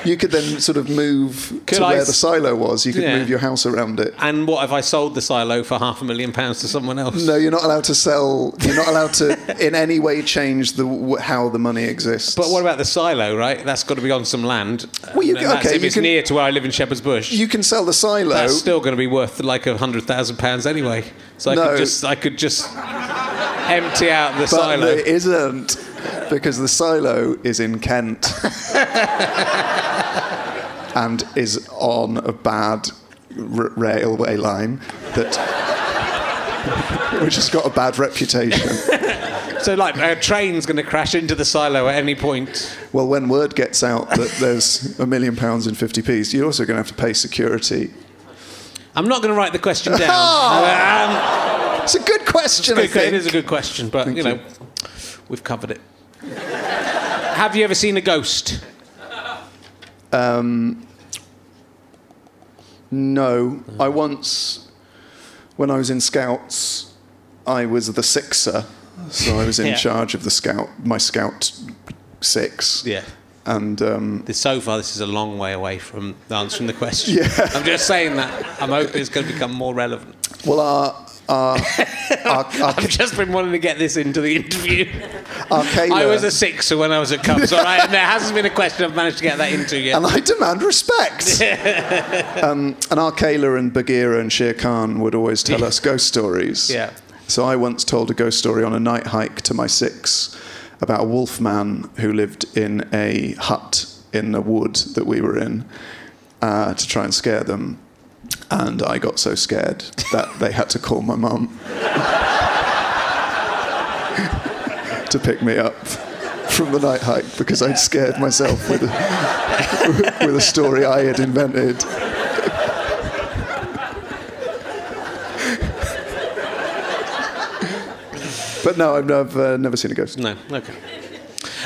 You could then sort of move where the silo was. You could move your house around it. And what if I sold the silo for £500,000 to someone else? No, you're not allowed to sell... You're not allowed to in any way change how the money exists. But what about the silo, right? That's got to be on some land. Well, it's near to where I live in Shepherd's Bush. You can sell the silo. That's still going to be worth like £100,000 anyway. So I could just empty out the silo. But it isn't. Because the silo is in Kent and is on a bad railway line which has got a bad reputation. So, like, a train's going to crash into the silo at any point. Well, when word gets out that there's £1 million in 50p's, you're also going to have to pay security. I'm not going to write the question down. It's a good question, I think. It is a good question, but, you know... We've covered it. Have you ever seen a ghost? No. I once, when I was in Scouts, I was the sixer. So I was in charge of the Scout, my Scout 6. Yeah. And so far, this is a long way away from answering the question. Yeah. I'm just saying that. I'm hoping it's going to become more relevant. Well, I've just been wanting to get this into the interview. I was a sixer when I was at Cubs, all right? And there hasn't been a question I've managed to get that into yet. And I demand respect. And Arkayla and Bagheera and Shere Khan would always tell us ghost stories. Yeah. So I once told a ghost story on a night hike to my 6 about a wolf man who lived in a hut in a wood that we were in to try and scare them. And I got so scared that they had to call my mum to pick me up from the night hike because I'd scared myself with a story I had invented. But no, I've never seen a ghost. No, okay.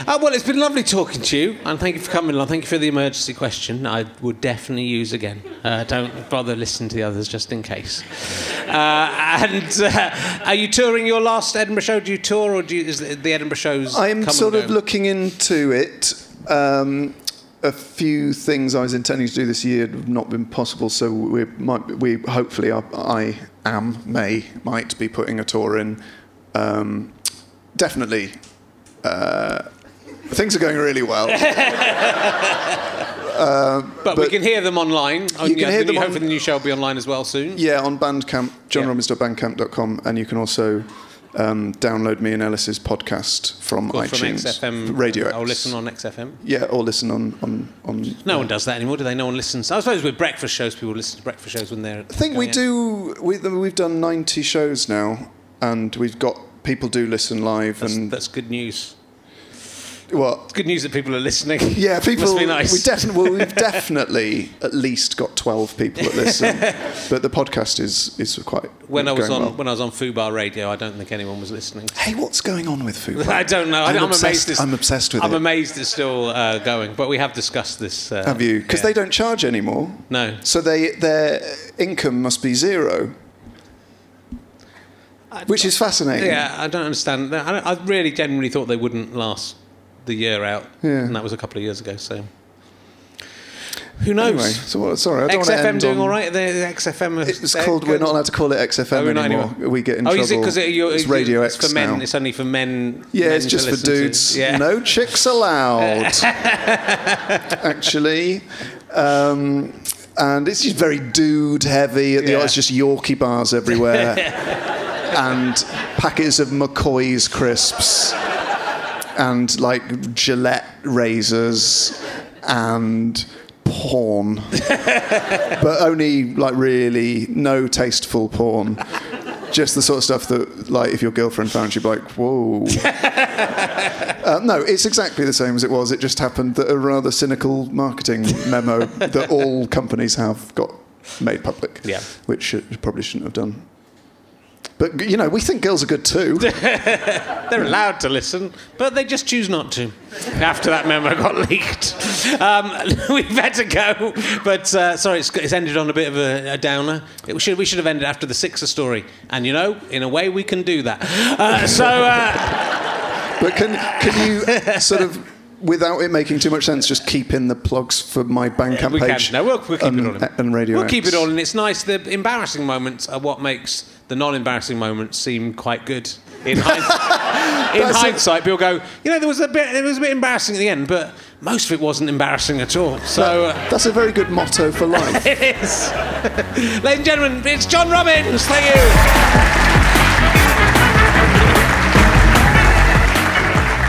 Well, it's been lovely talking to you, and thank you for coming along. Thank you for the emergency question. I would definitely use again. Don't bother listening to the others, just in case. Are you touring your last Edinburgh show? Do you tour, or is the Edinburgh shows? I'm sort of looking into it. A few things I was intending to do this year have not been possible, so we hopefully might be putting a tour in. Definitely. Things are going really well. But we can hear them online. Hopefully the new show will be online as well soon. Yeah, on Bandcamp, johnrobins.bandcamp.com, and you can also download me and Ellis's podcast from iTunes. From XFM, Radio X. Or listen on XFM. Yeah, or listen on no one does that anymore, do they? No one listens. I suppose with breakfast shows, people listen to breakfast shows when they're... I think we do... We've done 90 shows now, and we've got... People do listen live. That's good news. Well, it's good news that people are listening. Yeah, people. Must be nice. We've definitely at least got 12 people that listen. But the podcast is quite. When I was on Fubar Radio, I don't think anyone was listening. Hey, what's going on with Fubar? I don't know. I'm obsessed with it. I'm amazed it's still going. But we have discussed this. Have you? Because they don't charge anymore. No. So their income must be zero. Which is fascinating. Yeah, I don't understand. I really genuinely thought they wouldn't last the year out, and that was a couple of years ago, so who knows? Anyway, sorry, I don't want to end doing all right. The XFM. It's called. We're not allowed to call it XFM anymore. We get in trouble. Oh, is it because it's Radio X for men? Now. It's only for men. Yeah, it's just for dudes. Yeah. No chicks allowed. Actually. And it's just very dude-heavy. It's just Yorkie bars everywhere. And packets of McCoy's crisps. And, like, Gillette razors. And porn. But only, like, really no tasteful porn. Just the sort of stuff that, like, if your girlfriend found, she'd be like, whoa. No, it's exactly the same as it was. It just happened that a rather cynical marketing memo that all companies have got made public, which probably shouldn't have done. But, you know, we think girls are good too. They're allowed to listen, but they just choose not to after that memo got leaked. We better go. But, sorry, it's ended on a bit of a downer. We should have ended after the Sixer story. And, you know, in a way we can do that. But can you sort of, without it making too much sense, just keep in the plugs for my Bandcamp page? No, we'll keep it all in. And Radio X. Keep it all in. It's nice. The embarrassing moments are what makes the non-embarrassing moments seem quite good. In hindsight, people go, you know, there was a bit embarrassing at the end, but most of it wasn't embarrassing at all. So that's a very good motto for life. It is. Ladies and gentlemen, it's John Robins. Thank you.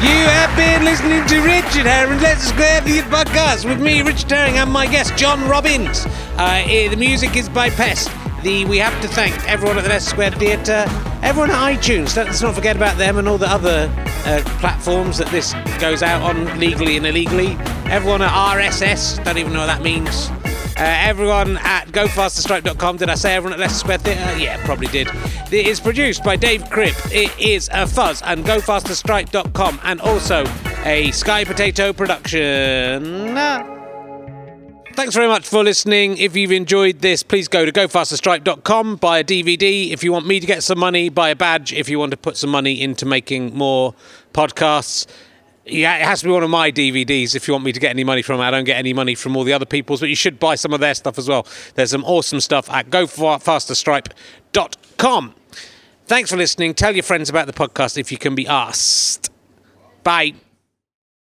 You have been listening to Richard Herring, Leicester Square Theatre podcast with me, Richard Herring, and my guest, John Robins. The music is by Pest. We have to thank everyone at the Leicester Square Theatre, everyone at iTunes. Let's not forget about them and all the other platforms that this goes out on, legally and illegally. Everyone at RSS, don't even know what that means. Everyone at gofasterstripe.com. Did I say everyone at Leicester Square Theatre? Yeah, probably did. It is produced by Dave Cribb. It is a fuzz and gofasterstripe.com and also a Sky Potato production. Thanks very much for listening. If you've enjoyed this, please go to gofasterstripe.com, buy a DVD. If you want me to get some money, buy a badge. If you want to put some money into making more podcasts... Yeah, it has to be one of my DVDs if you want me to get any money from it. I don't get any money from all the other people's, but you should buy some of their stuff as well. There's some awesome stuff at gofasterstripe.com. Thanks for listening. Tell your friends about the podcast if you can be asked. Bye.